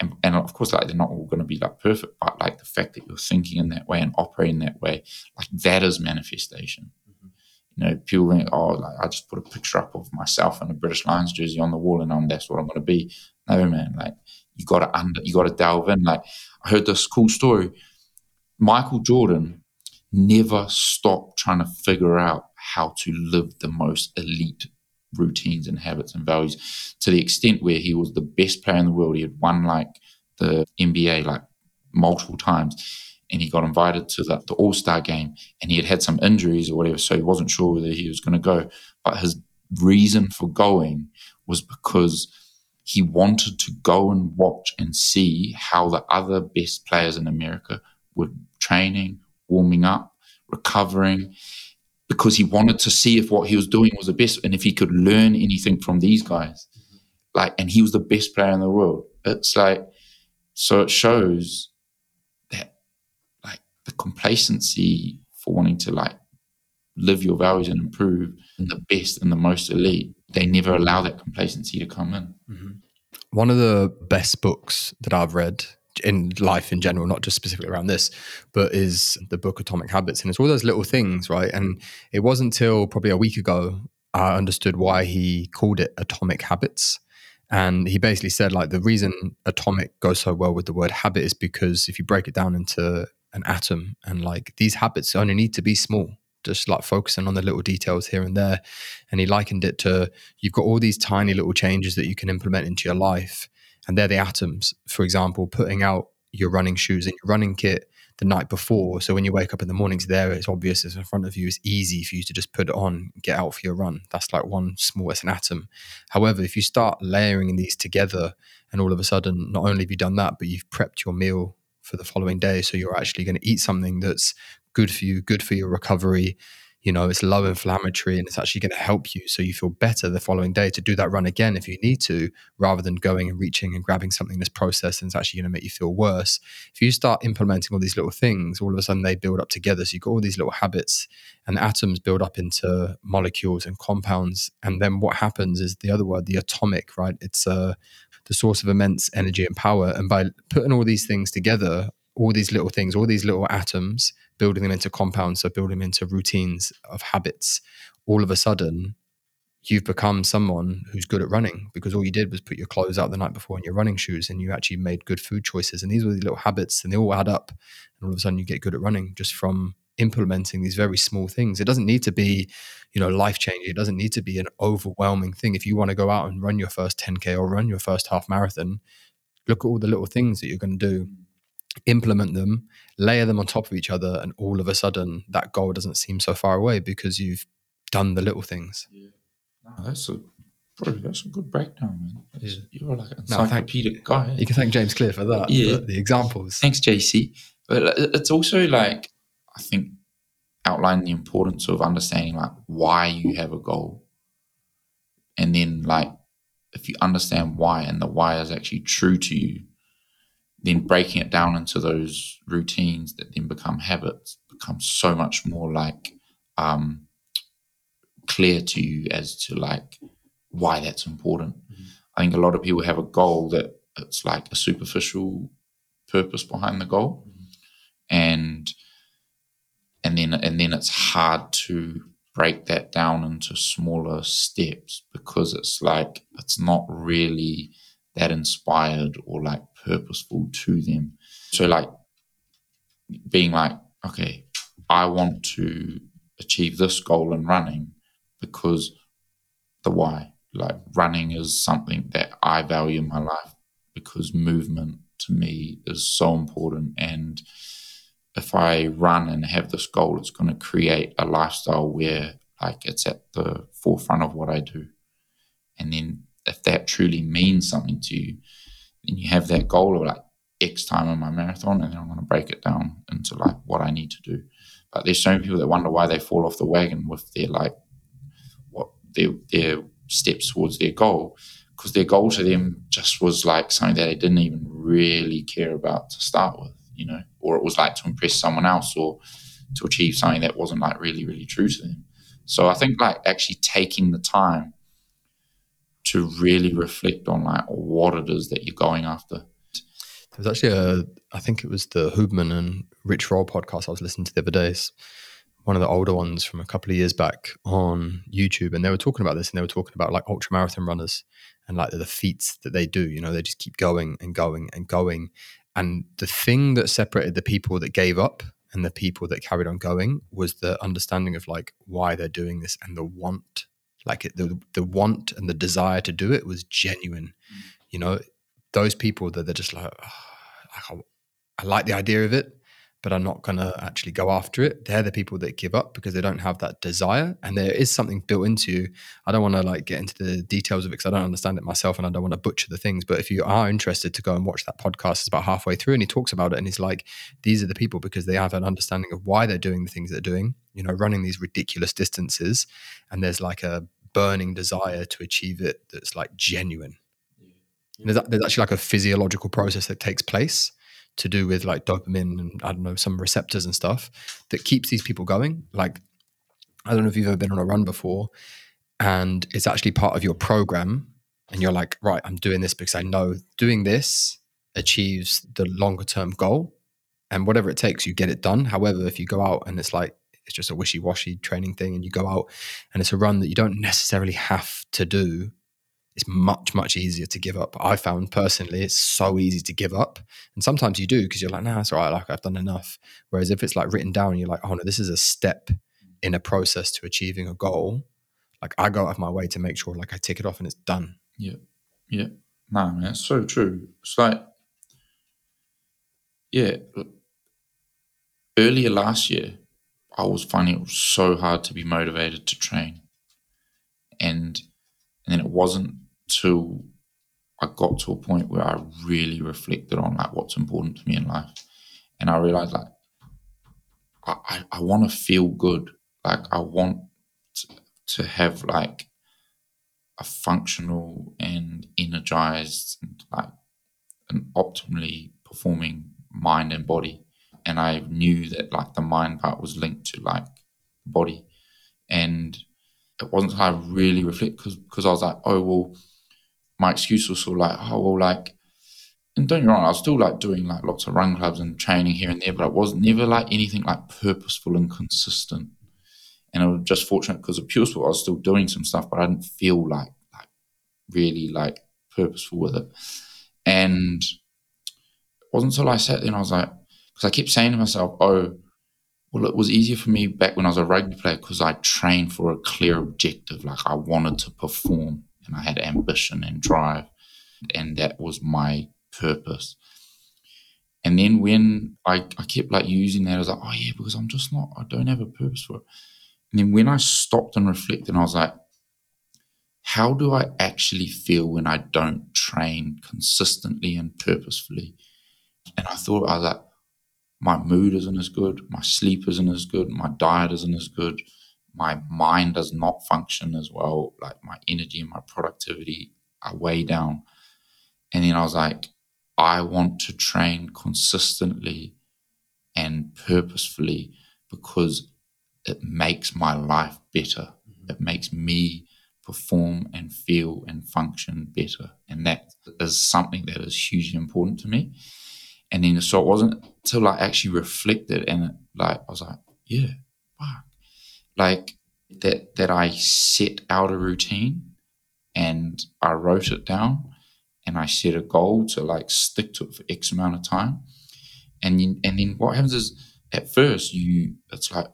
And, and of course, like, they're not all going to be like perfect, but like the fact that you're thinking in that way and operating that way, like that is manifestation. Mm-hmm. You know, people think, oh, like I just put a picture up of myself in a British Lions jersey on the wall and I'm, that's what I'm going to be. No, man, like you got to under, you got to delve in. Like I heard this cool story. Michael Jordan never stopped trying to figure out how to live the most elite routines and habits and values, to the extent where he was the best player in the world. He had won like the N B A like multiple times, and he got invited to the, the All-Star game, and he had had some injuries or whatever, so he wasn't sure whether he was going to go. But his reason for going was because he wanted to go and watch and see how the other best players in America were training, warming up, recovering, because he wanted to see if what he was doing was the best and if he could learn anything from these guys. Mm-hmm. Like, and he was the best player in the world. It's like, so it shows that like the complacency for wanting to like live your values and improve in the best and the most elite, they never allow that complacency to come in. Mm-hmm. One of the best books that I've read in life in general, not just specifically around this, but is the book Atomic Habits. And it's all those little things, right? And it wasn't till probably a week ago I understood why he called it Atomic Habits. And he basically said, like, the reason atomic goes so well with the word habit is because if you break it down into an atom, and like these habits only need to be small, just like focusing on the little details here and there. And he likened it to, you've got all these tiny little changes that you can implement into your life. And they're the atoms. For example, putting out your running shoes and your running kit the night before. So when you wake up in the morning, it's there, it's obvious, it's in front of you, it's easy for you to just put it on, get out for your run. That's like one small, it's an atom. However, if you start layering these together, and all of a sudden, not only have you done that, but you've prepped your meal for the following day. So you're actually going to eat something that's good for you, good for your recovery. You know, it's low inflammatory and it's actually going to help you. So you feel better the following day to do that run again if you need to, rather than going and reaching and grabbing something that's processed and it's actually going to make you feel worse. If you start implementing all these little things, all of a sudden they build up together. So you've got all these little habits and atoms build up into molecules and compounds. And then what happens is the other word, the atomic, right? It's uh, the source of immense energy and power. And by putting all these things together, all these little things, all these little atoms, building them into compounds, so building them into routines of habits, all of a sudden you've become someone who's good at running because all you did was put your clothes out the night before in your running shoes, and you actually made good food choices. And these were the little habits, and they all add up. And all of a sudden you get good at running just from implementing these very small things. It doesn't need to be, you know, life changing. It doesn't need to be an overwhelming thing. If you want to go out and run your first ten K or run your first half marathon, look at all the little things that you're going to do, implement them, layer them on top of each other, and all of a sudden that goal doesn't seem so far away because you've done the little things. Yeah. No, that's a bro, that's a good breakdown, man. Yeah. You're like an encyclopedic no, guy. Yeah. You can thank James Clear for that. Yeah, the examples. Thanks, J C. But it's also like, I think, outlining the importance of understanding like why you have a goal, and then like if you understand why and the why is actually true to you, then breaking it down into those routines that then become habits becomes so much more like um, clear to you as to like why that's important. Mm-hmm. I think a lot of people have a goal that it's like a superficial purpose behind the goal. Mm-hmm. And, and then, and then it's hard to break that down into smaller steps, because it's like it's not really that inspired or like purposeful to them. So like being like, okay, I want to achieve this goal in running because the why. Like running is something that I value in my life because movement to me is so important. And if I run and have this goal, it's going to create a lifestyle where like it's at the forefront of what I do. And then if that truly means something to you, then you have that goal of like X time in my marathon, and then I'm going to break it down into like what I need to do. But there's so many people that wonder why they fall off the wagon with their like what their their steps towards their goal, because their goal to them just was like something that they didn't even really care about to start with, you know, or it was like to impress someone else or to achieve something that wasn't like really, really true to them. So I think like actually taking the time to really reflect on like what it is that you're going after. There was actually a, I think it was the Huberman and Rich Roll podcast I was listening to the other day. It's one of the older ones from a couple of years back on YouTube. And they were talking about this, and they were talking about like ultra marathon runners and like the, the feats that they do, you know, they just keep going and going and going. And the thing that separated the people that gave up and the people that carried on going was the understanding of like why they're doing this and the want. Like the the want and the desire to do it was genuine. Mm. You know, those people that they're just like, oh, I, I like the idea of it, but I'm not going to actually go after it. They're the people that give up because they don't have that desire. And there is something built into you. I don't want to like get into the details of it because I don't understand it myself and I don't want to butcher the things. But if you are interested to go and watch that podcast, it's about halfway through and he talks about it. And he's like, these are the people because they have an understanding of why they're doing the things they're doing, you know, running these ridiculous distances. And there's like a burning desire to achieve it that's like genuine. And there's, there's actually like a physiological process that takes place to do with like dopamine and I don't know, some receptors and stuff that keeps these people going. Like, I don't know if you've ever been on a run before and it's actually part of your program and you're like, right, I'm doing this because I know doing this achieves the longer term goal, and whatever it takes, you get it done. However, if you go out and it's like, it's just a wishy-washy training thing and you go out and it's a run that you don't necessarily have to do, it's much, much easier to give up. I found personally, it's so easy to give up. And sometimes you do because you're like, nah, it's all right. Like I've done enough. Whereas if it's like written down, you're like, oh no, this is a step in a process to achieving a goal. Like I go out of my way to make sure like I tick it off and it's done. Yeah. Yeah. Nah, man, it's so true. It's like, yeah. Earlier last year, I was finding it was so hard to be motivated to train. And, and then it wasn't till I got to a point where I really reflected on like what's important to me in life. And I realized like, I, I, I want to feel good. Like I want to, to have like a functional and energized and like an optimally performing mind and body. And I knew that like the mind part was linked to like the body. And it wasn't how I really reflect because because I was like, oh, well, my excuse was sort of like, oh, well, like, and don't get me wrong, I was still like doing like lots of run clubs and training here and there, but it was never like anything like purposeful and consistent. And I was just fortunate because of Pure Sport, I was still doing some stuff, but I didn't feel like, like really like purposeful with it. And it wasn't until I sat there and I was like, because I kept saying to myself, oh, well, it was easier for me back when I was a rugby player because I trained for a clear objective. Like I wanted to perform and I had ambition and drive, and that was my purpose. And then when I, I kept like using that, I was like, oh yeah, because I'm just not, I don't have a purpose for it. And then when I stopped and reflected, I was like, how do I actually feel when I don't train consistently and purposefully? And I thought, I was like, my mood isn't as good, my sleep isn't as good, my diet isn't as good, my mind does not function as well, like my energy and my productivity are way down. And then I was like, I want to train consistently and purposefully because it makes my life better. Mm-hmm. It makes me perform and feel and function better. And that is something that is hugely important to me. And then, so it wasn't until I actually reflected and it, like, I was like, yeah, fuck. Like that that I set out a routine and I wrote it down and I set a goal to like stick to it for X amount of time. And you, and then what happens is at first you it's like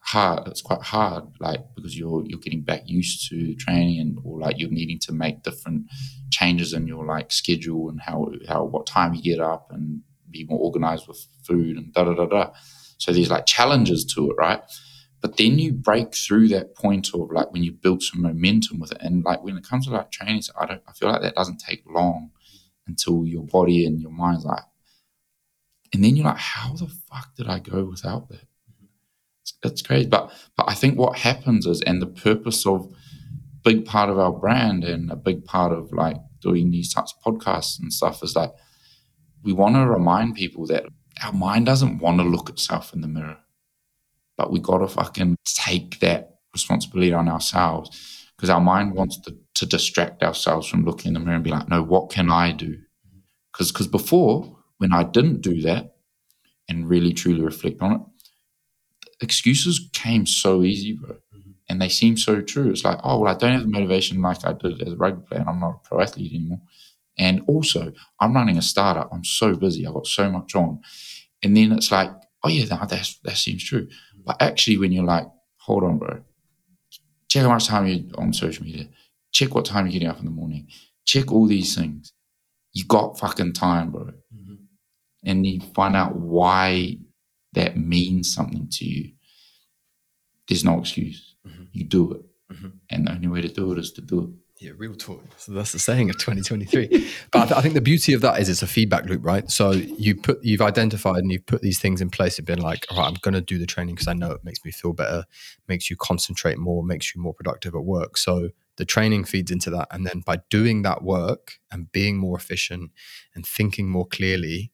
hard, it's quite hard, like because you're you're getting back used to training and or like you're needing to make different changes in your like schedule and how how what time you get up and be more organized with food and da da da da. So there's like challenges to it, right? But then you break through that point of like when you build some momentum with it, and like when it comes to like training, I don't I feel like that doesn't take long until your body and your mind's like, and then you're like, how the fuck did I go without that? It's, it's crazy. But but I think what happens is, and the purpose of big part of our brand and a big part of like doing these types of podcasts and stuff is like we want to remind people that our mind doesn't want to look itself in the mirror. But we got to fucking take that responsibility on ourselves, because our mind wants to, to distract ourselves from looking in the mirror and be like, no, what can I do? Because because before, when I didn't do that and really truly reflect on it, excuses came so easy, bro. Mm-hmm. And they seem so true. It's like, oh, well, I don't have the motivation like I did as a rugby player and I'm not a pro athlete anymore. And also, I'm running a startup. I'm so busy. I've got so much on. And then it's like, oh, yeah, no, that's, that seems true. But actually, when you're like, hold on, bro, check how much time you're on social media, check what time you're getting up in the morning, check all these things. You got fucking time, bro. Mm-hmm. And you find out why that means something to you. There's no excuse. Mm-hmm. You do it. Mm-hmm. And the only way to do it is to do it. Yeah, real talk. So that's the saying of twenty twenty-three. But I, th- I think the beauty of that is it's a feedback loop, right? So you put, you've identified and you've put these things in place and been like, all right, I'm going to do the training because I know it makes me feel better, makes you concentrate more, makes you more productive at work. So the training feeds into that. And then by doing that work and being more efficient and thinking more clearly,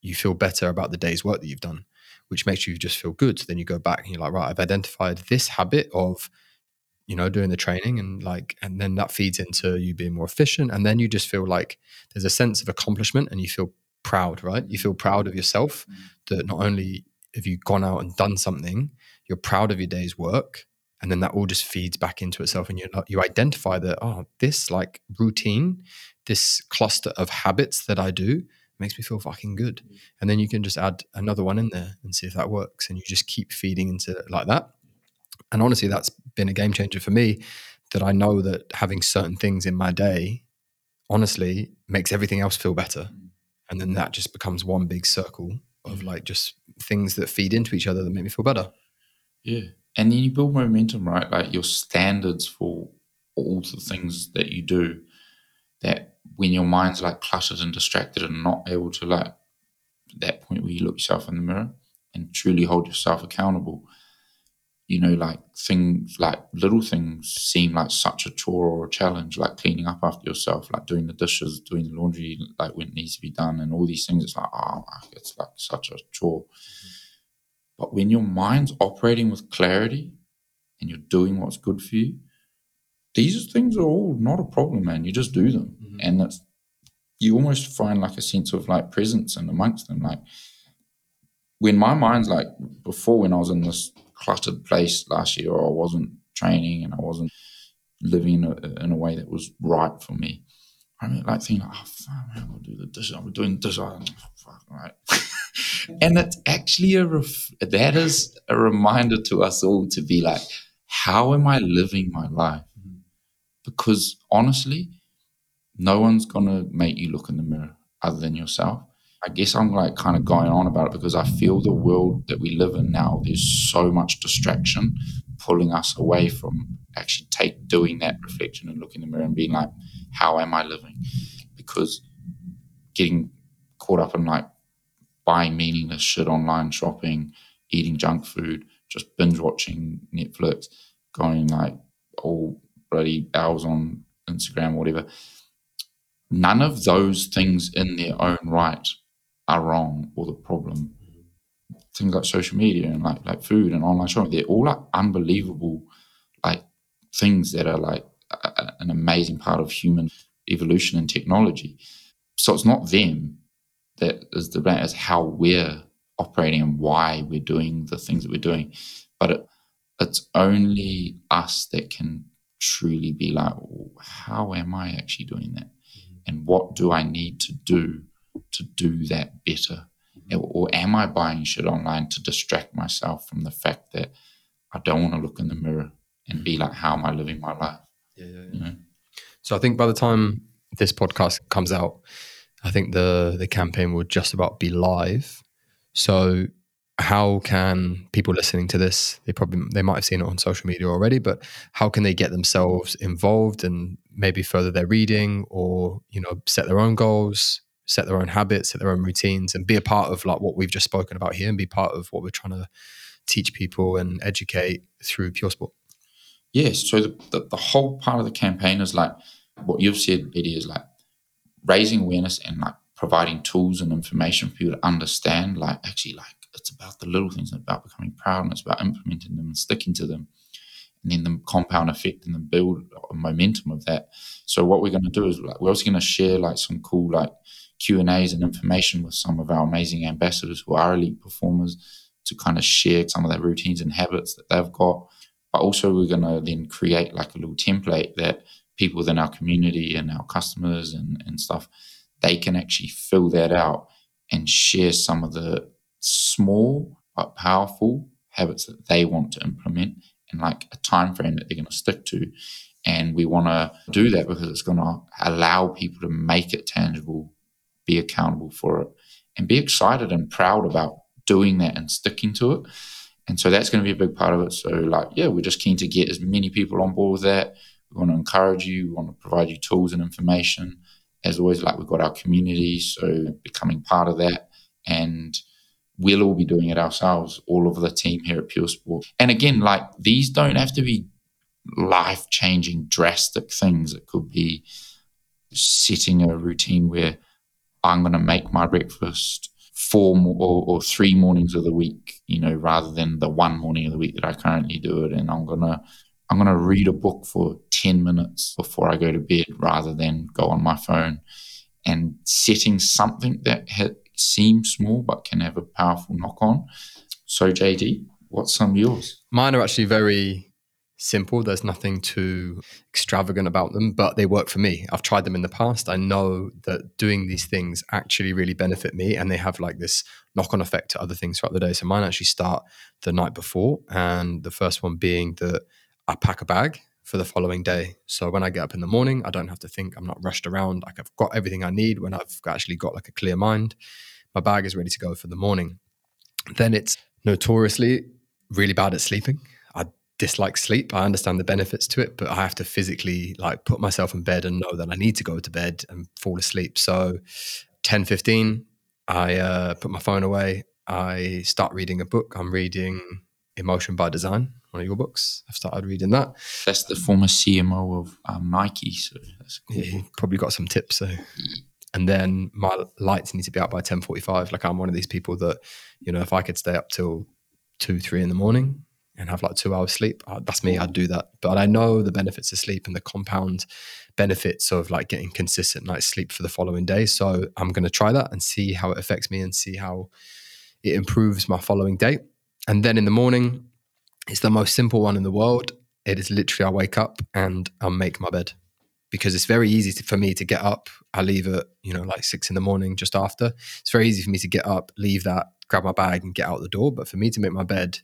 you feel better about the day's work that you've done, which makes you just feel good. So then you go back and you're like, right, I've identified this habit of, you know, doing the training, and like, and then that feeds into you being more efficient. And then you just feel like there's a sense of accomplishment and you feel proud, right? You feel proud of yourself, mm-hmm. that not only have you gone out and done something, you're proud of your day's work. And then that all just feeds back into itself. And you you identify that, oh, this like routine, this cluster of habits that I do makes me feel fucking good. Mm-hmm. And then you can just add another one in there and see if that works. And you just keep feeding into it like that. And honestly, that's been a game changer for me, that I know that having certain things in my day, honestly, makes everything else feel better. And then that just becomes one big circle of like just things that feed into each other that make me feel better. Yeah. And then you build momentum, right? Like your standards for all the things that you do, that when your mind's like cluttered and distracted and not able to like that point where you look yourself in the mirror and truly hold yourself accountable, you know, like things, like little things seem like such a chore or a challenge, like cleaning up after yourself, like doing the dishes, doing the laundry, like when it needs to be done and all these things. It's like, oh, it's like such a chore. Mm-hmm. But when your mind's operating with clarity and you're doing what's good for you, these things are all not a problem, man. You just do them. Mm-hmm. And that's, you almost find like a sense of like presence in amongst them. Like when my mind's like, before when I was in this cluttered place last year, or I wasn't training and I wasn't living in a, in a way that was right for me, I mean, like thinking, oh, fuck, man, I'll do the dishes. I'm doing the dishes. Oh, fuck, right. And it's actually a, ref- that is a reminder to us all to be like, how am I living my life? Because honestly, no one's going to make you look in the mirror other than yourself. I guess I'm like kind of going on about it because I feel the world that we live in now, there's so much distraction pulling us away from actually take doing that reflection and looking in the mirror and being like, how am I living? Because getting caught up in like buying meaningless shit online, shopping, eating junk food, just binge watching Netflix, going like all bloody hours on Instagram or whatever. None of those things in their own right are wrong or the problem. Things like social media and like like food and online shopping, they're all like unbelievable like things that are like a, a, an amazing part of human evolution and technology. So it's not them that is the blame, it's how we're operating and why we're doing the things that we're doing. But it, it's only us that can truly be like, well, how am I actually doing that? And what do I need to do to do that better? Or am I buying shit online to distract myself from the fact that I don't want to look in the mirror and be like, how am I living my life? Yeah, yeah, yeah. You know? So I think by the time this podcast comes out, I think the the campaign will just about be live. So how can people listening to this, they probably they might have seen it on social media already, but how can they get themselves involved and maybe further their reading, or, you know, set their own goals, set their own habits, set their own routines, and be a part of like what we've just spoken about here, and be part of what we're trying to teach people and educate through Pure Sport? Yes. So the, the, the whole part of the campaign is like what you've said, Eddie, is like raising awareness and like providing tools and information for people to understand, like actually like it's about the little things, it's about becoming proud, and it's about implementing them and sticking to them. And then the compound effect and the build momentum of that. So what we're going to do is like, we're also going to share like some cool like Q and A's and information with some of our amazing ambassadors who are elite performers to kind of share some of their routines and habits that they've got. But also we're going to then create like a little template that people within our community and our customers and, and stuff, they can actually fill that out and share some of the small but powerful habits that they want to implement, and like a time frame that they're going to stick to. And we want to do that because it's going to allow people to make it tangible, be accountable for it, and be excited and proud about doing that and sticking to it. And so that's going to be a big part of it. So like, yeah, we're just keen to get as many people on board with that. We want to encourage you. We want to provide you tools and information. As always, like we've got our community, so becoming part of that. And we'll all be doing it ourselves, all of the team here at Pure Sport. And again, like these don't have to be life-changing, drastic things. It could be setting a routine where I'm going to make my breakfast four more, or, or three mornings of the week, you know, rather than the one morning of the week that I currently do it. And I'm going to I'm going to read a book for ten minutes before I go to bed rather than go on my phone. And setting something that ha- seems small but can have a powerful knock-on. So J D, what's some of yours? Mine are actually very simple. There's nothing too extravagant about them, but they work for me. I've tried them in the past. I know that doing these things actually really benefit me, and they have like this knock-on effect to other things throughout the day. So mine actually start the night before, and the first one being that I pack a bag for the following day. So when I get up in the morning, I don't have to think, I'm not rushed around. Like I've got everything I need when I've actually got like a clear mind. My bag is ready to go for the morning. Then it's notoriously really bad at sleeping. I dislike sleep. I understand the benefits to it, but I have to physically like put myself in bed and know that I need to go to bed and fall asleep. So ten fifteen, I uh, put my phone away. I start reading a book. I'm reading Emotion by Design, one of your books. I've started reading that. That's the former C M O of um, Nike. So that's cool. Yeah, he probably got some tips. So, and then my lights need to be out by ten forty-five. Like I'm one of these people that, you know, if I could stay up till two, three in the morning and have like two hours sleep, I, that's me. I'd do that. But I know the benefits of sleep and the compound benefits of like getting consistent night sleep for the following day. So I'm going to try that and see how it affects me and see how it improves my following day. And then in the morning, it's the most simple one in the world. It is literally I wake up and I make my bed, because it's very easy to, for me to get up. I leave at, you know, like six in the morning just after. It's very easy for me to get up, leave that, grab my bag and get out the door. But for me to make my bed,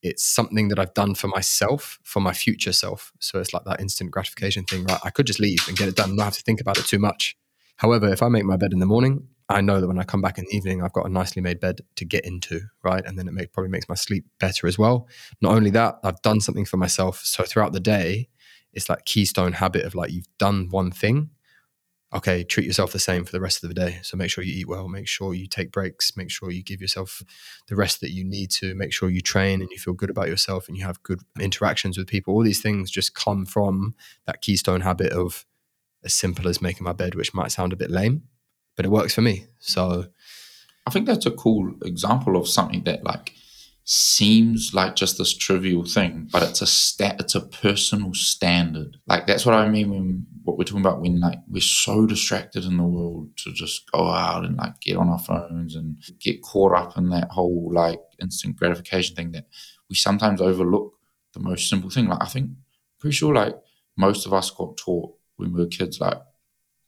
it's something that I've done for myself, for my future self. So it's like that instant gratification thing, right? I could just leave and get it done and not have to think about it too much. However, if I make my bed in the morning, I know that when I come back in the evening, I've got a nicely made bed to get into, right? And then it make, probably makes my sleep better as well. Not only that, I've done something for myself. So throughout the day, it's like keystone habit of like, you've done one thing. Okay, treat yourself the same for the rest of the day. So make sure you eat well, make sure you take breaks, make sure you give yourself the rest that you need to, make sure you train and you feel good about yourself and you have good interactions with people. All these things just come from that keystone habit of as simple as making my bed, which might sound a bit lame, but it works for me. So I think that's a cool example of something that like seems like just this trivial thing, but it's a stat, it's a personal standard. Like that's what I mean when what we're talking about when like we're so distracted in the world to just go out and like get on our phones and get caught up in that whole like instant gratification thing that we sometimes overlook the most simple thing. Like, I think, pretty sure, like, most of us got taught when we were kids, like,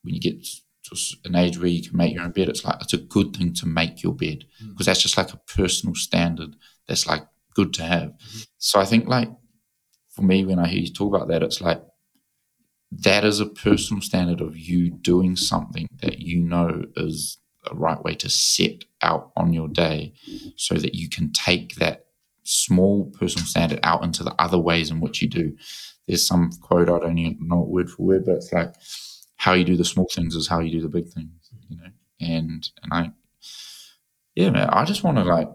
when you get to an age where you can make your own bed, it's like, it's a good thing to make your bed, because mm. that's just like a personal standard that's like good to have. Mm-hmm. So I think, like, for me, when I hear you talk about that, it's like, that is a personal standard of you doing something that you know is a right way to set out on your day, so that you can take that small personal standard out into the other ways in which you do. There's some quote, I don't even know it word for word, but it's like, how you do the small things is how you do the big things, you know? And, and I, yeah, man, I just want to, like,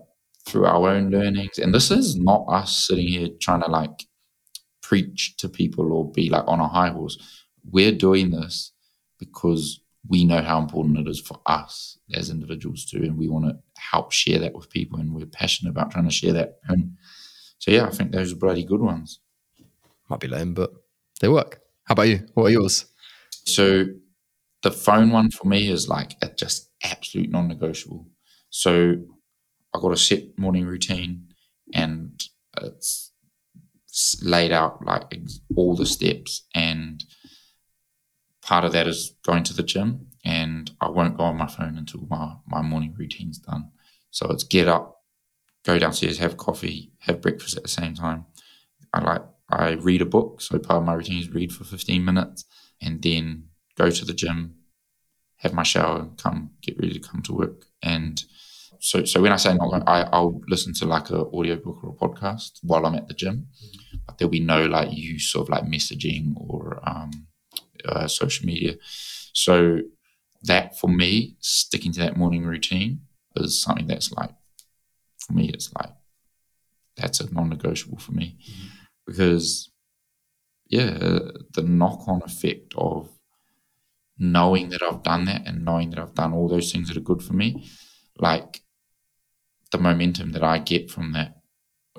through our own learnings, and this is not us sitting here trying to, like, preach to people or be, like, on a high horse. We're doing this because we know how important it is for us as individuals too, and we want to help share that with people, and we're passionate about trying to share that. And so, yeah, I think those are bloody good ones. Might be lame, but they work. How about you? What are yours? So the phone one for me is, like, a just absolute non-negotiable. So I got a set morning routine, and it's laid out, like, all the steps. And part of that is going to the gym, and I won't go on my phone until my, my morning routine's done. So it's get up, go downstairs, have coffee, have breakfast at the same time. I like, I read a book. So part of my routine is read for fifteen minutes. And then go to the gym, have my shower, come get ready to come to work. And so, so when I say not going, I, I'll listen to, like, an audiobook or a podcast while I'm at the gym, but there'll be no, like, use of, like, messaging or um, uh, social media. So that, for me, sticking to that morning routine is something that's, like, for me, it's like, that's a non-negotiable for me, mm-hmm. because, yeah, the knock-on effect of knowing that I've done that, and knowing that I've done all those things that are good for me, like, the momentum that I get from that,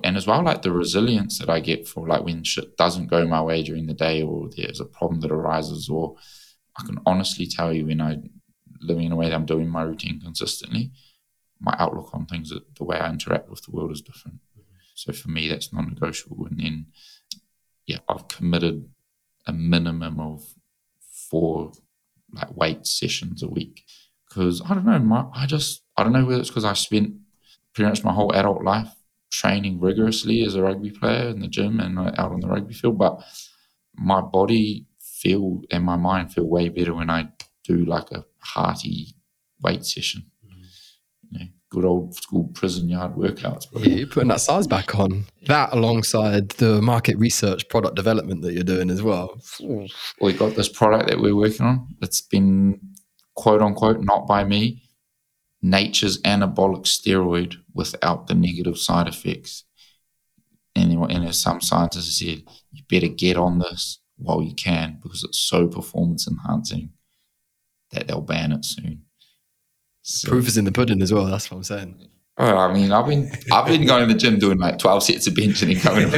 and as well, like, the resilience that I get for, like, when shit doesn't go my way during the day, or there's a problem that arises. Or I can honestly tell you, when I'm living in a way that I'm doing my routine consistently, my outlook on things, the way I interact with the world, is different. So for me, that's non-negotiable. And then, yeah, I've committed a minimum of four, like, weight sessions a week, because I don't know, my, I just, I don't know whether it's because I spent pretty much my whole adult life training rigorously as a rugby player in the gym and out on the rugby field, but my body feel and my mind feel way better when I do, like, a hearty weight session. Mm-hmm. You know, good old school prison yard workouts. Bro. Yeah, you're putting that size back on. That alongside the market research, product development that you're doing as well. We got this product that we're working on. It's been, quote unquote, not by me, nature's anabolic steroid without the negative side effects. And, and as some scientists said, you better get on this while you can, because it's so performance enhancing that they'll ban it soon. So, proof is in the pudding as well. That's what I'm saying. Oh, I mean, I've been I've been going to the gym doing, like, twelve sets of bench and then coming.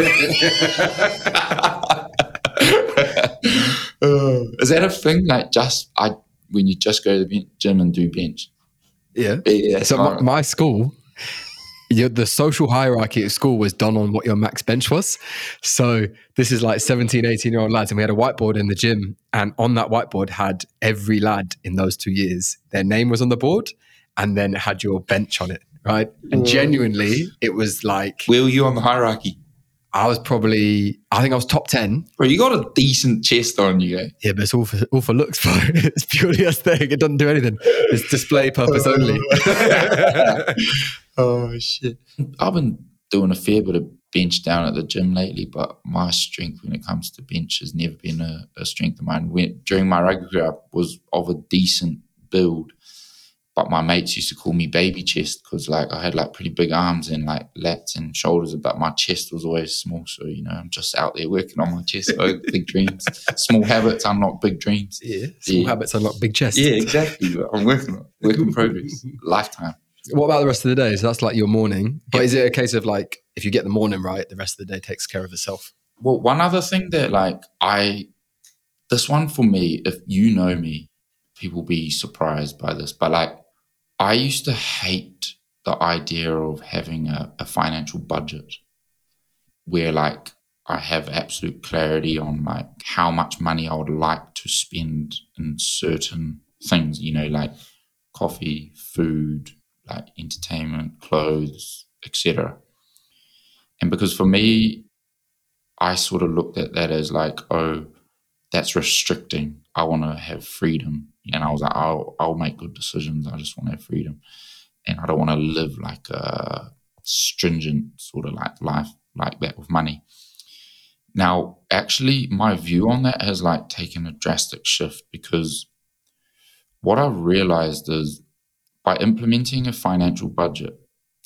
Is that a thing? Like, just I when you just go to the gym and do bench? Yeah. yeah so my, my school, you know, the social hierarchy at school was done on what your max bench was. So this is like seventeen, eighteen-year-old lads, and we had a whiteboard in the gym, and on that whiteboard had every lad in those two years. Their name was on the board, and then it had your bench on it, right? And Whoa. Genuinely, it was like... Where were you on the hierarchy? I was probably... I think I was top ten. Bro, you got a decent chest on you, eh? Yeah, but it's all for, all for looks, bro. It's purely aesthetic. It doesn't do anything. It's display purpose only. Oh, shit. I've been doing a fair bit of bench down at the gym lately, but my strength when it comes to bench has never been a, a strength of mine. When, during my rugby career, I was of a decent build, but my mates used to call me baby chest, because, like, I had, like, pretty big arms and, like, lats and shoulders, but my chest was always small. So, you know, I'm just out there working on my chest. Oh, big dreams. Small habits unlock big dreams. Yeah, small yeah. habits unlock big chests. Yeah, exactly. I'm working on it. Work in progress. Lifetime. What about the rest of the day? So that's, like, your morning. But yep. Is it a case of, like, if you get the morning right, the rest of the day takes care of itself? Well, one other thing that, like, I, this one for me, if you know me, people will be surprised by this. But, like, I used to hate the idea of having a, a financial budget where, like, I have absolute clarity on like how much money I would like to spend in certain things, you know, like coffee, food, like entertainment, clothes, et cetera. And because for me, I sort of looked at that as like, oh, that's restricting. I want to have freedom. And I was like, I'll, I'll make good decisions. I just want to have freedom. And I don't want to live like a stringent sort of like life like that with money. Now, actually, my view on that has like taken a drastic shift, because what I've realized is by implementing a financial budget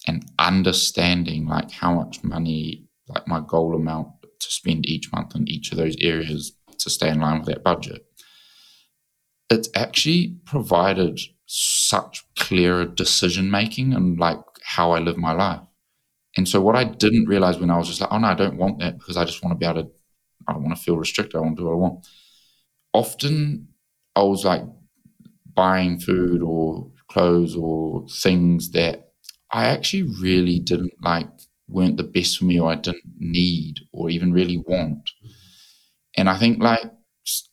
and understanding like how much money, like my goal amount to spend each month in each of those areas to stay in line with that budget, it's actually provided such clearer decision making and like how I live my life. And so what I didn't realize when I was just like, oh no, I don't want that because I just want to be able to, I don't want to feel restricted. I want to do what I want. Often I was like buying food or clothes or things that I actually really didn't like, weren't the best for me, or I didn't need or even really want. And I think like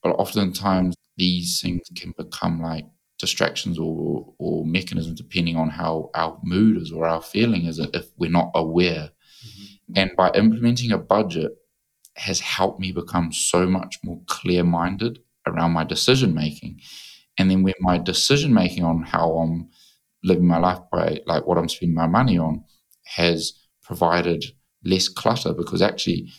oftentimes these things can become like distractions or or mechanisms depending on how our mood is or our feeling is if we're not aware. Mm-hmm. And by implementing a budget has helped me become so much more clear-minded around my decision-making. And then when my decision-making on how I'm living my life by like what I'm spending my money on has provided less clutter, because actually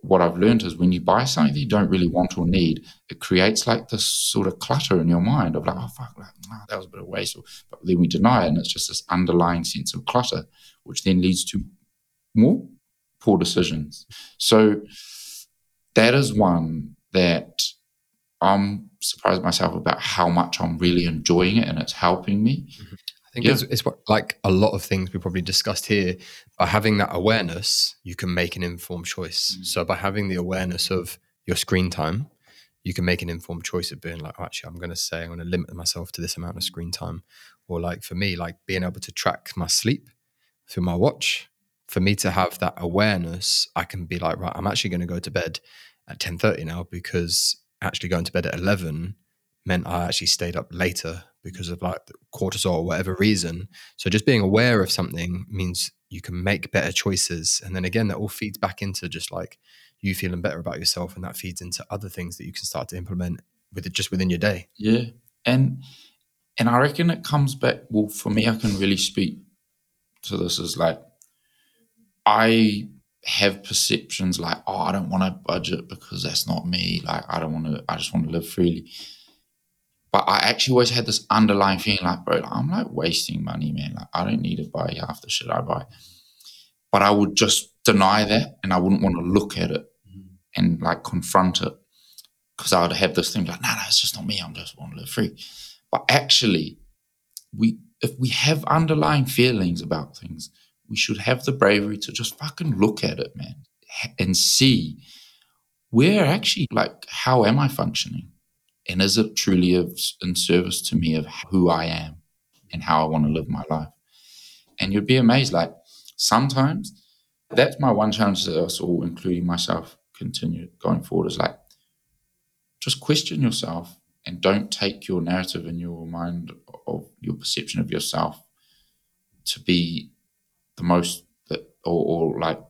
what I've learned is when you buy something that you don't really want or need, it creates like this sort of clutter in your mind of like, oh, fuck, like, nah, that was a bit of waste. Or, but then we deny it, and it's just this underlying sense of clutter, which then leads to more poor decisions. So that is one that I'm surprised myself about how much I'm really enjoying it, and it's helping me. Mm-hmm. I think yeah. it's, it's what, like a lot of things we probably discussed here, by having that awareness, you can make an informed choice. Mm-hmm. So by having the awareness of your screen time, you can make an informed choice of being like, oh, actually, I'm going to say I'm going to limit myself to this amount of screen time. Or like for me, like being able to track my sleep through my watch, for me to have that awareness, I can be like, right, I'm actually going to go to bed at ten thirty now, because actually going to bed at eleven meant I actually stayed up later because of like cortisol or whatever reason. So just being aware of something means you can make better choices. And then again, that all feeds back into just like you feeling better about yourself, and that feeds into other things that you can start to implement with it just within your day. Yeah. And and I reckon it comes back, well, for me, I can really speak to this as like, I have perceptions like, oh, I don't want to budget because that's not me. Like, I don't want to, I just want to live freely. But I actually always had this underlying feeling like, bro, I'm like wasting money, man. Like, I don't need to buy half the shit I buy. But I would just deny that, and I wouldn't want to look at it and like confront it, because I would have this thing like, no, no, it's just not me. I'm just want to live free. But actually, we if we have underlying feelings about things, we should have the bravery to just fucking look at it, man, and see where actually like, how am I functioning? And is it truly of, in service to me of who I am and how I want to live my life? And you'd be amazed. Like sometimes that's my one challenge to us all, including myself, continue going forward, is like, just question yourself and don't take your narrative in your mind of your perception of yourself to be the most that, or, or like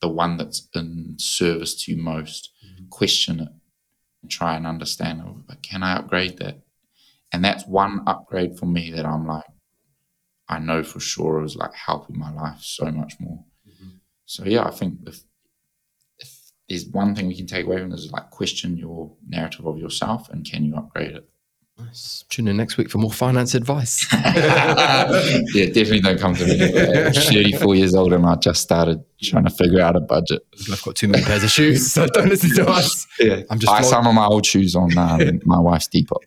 the one that's in service to you most. Mm-hmm. Question it. Try and understand, but can I upgrade that? And that's one upgrade for me that I'm like, I know for sure is like helping my life so much more. Mm-hmm. So yeah, I think if, if there's one thing we can take away from this is like question your narrative of yourself and can you upgrade it? Nice. Tune in next week for more finance advice. Yeah, definitely don't come to me. I'm thirty-four years old and I just started trying to figure out a budget. I've got too many pairs of shoes, so don't listen to us. Yeah. I'm just I some of my old shoes on um, my wife's Depop.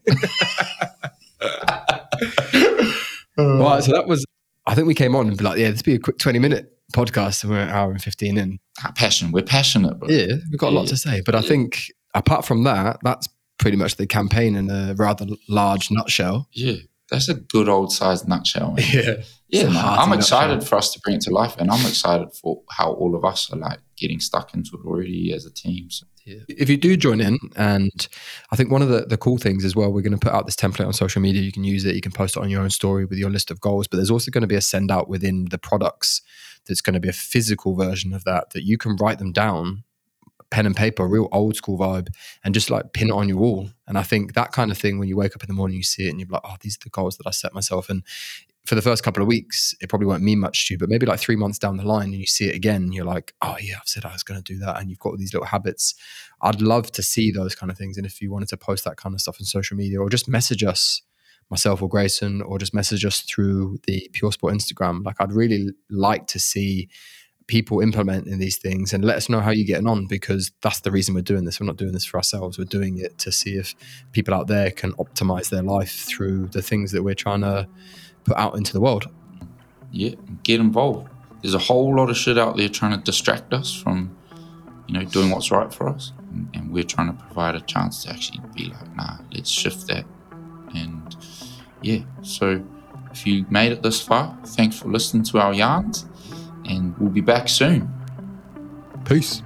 um, right, so that was, I think we came on and be like, yeah, this would be a quick twenty minute podcast and we're an hour and fifteen in. Our passion, we're passionate. Bro. Yeah, we've got yeah. a lot to say, but I yeah. think apart from that, that's pretty much the campaign in a rather large nutshell. Yeah, that's a good old sized nutshell. Man. Yeah, yeah. I'm excited nutshell. for us to bring it to life, and I'm excited for how all of us are like getting stuck into it already as a team. So, yeah. If you do join in, and I think one of the, the cool things as well, we're going to put out this template on social media. You can use it. You can post it on your own story with your list of goals, but there's also going to be a send out within the products that's going to be a physical version of that, that you can write them down, pen and paper, real old school vibe, and just like pin it on your wall. And I think that kind of thing, when you wake up in the morning, you see it and you're like, oh, these are the goals that I set myself. And for the first couple of weeks, it probably won't mean much to you, but maybe like three months down the line and you see it again, and you're like, oh yeah, I've said I was going to do that. And you've got all these little habits. I'd love to see those kind of things. And if you wanted to post that kind of stuff on social media, or just message us, myself or Grayson, or just message us through the Pure Sport Instagram. Like, I'd really like to see people implementing these things, and let us know how you're getting on, because that's the reason we're doing this. We're not doing this for ourselves. We're doing it to see if people out there can optimize their life through the things that we're trying to put out into the world. Yeah, get involved. There's a whole lot of shit out there trying to distract us from, you know, doing what's right for us. And, and we're trying to provide a chance to actually be like, nah, let's shift that. And yeah, so if you made it this far, thanks for listening to our yarns, and we'll be back soon. Peace.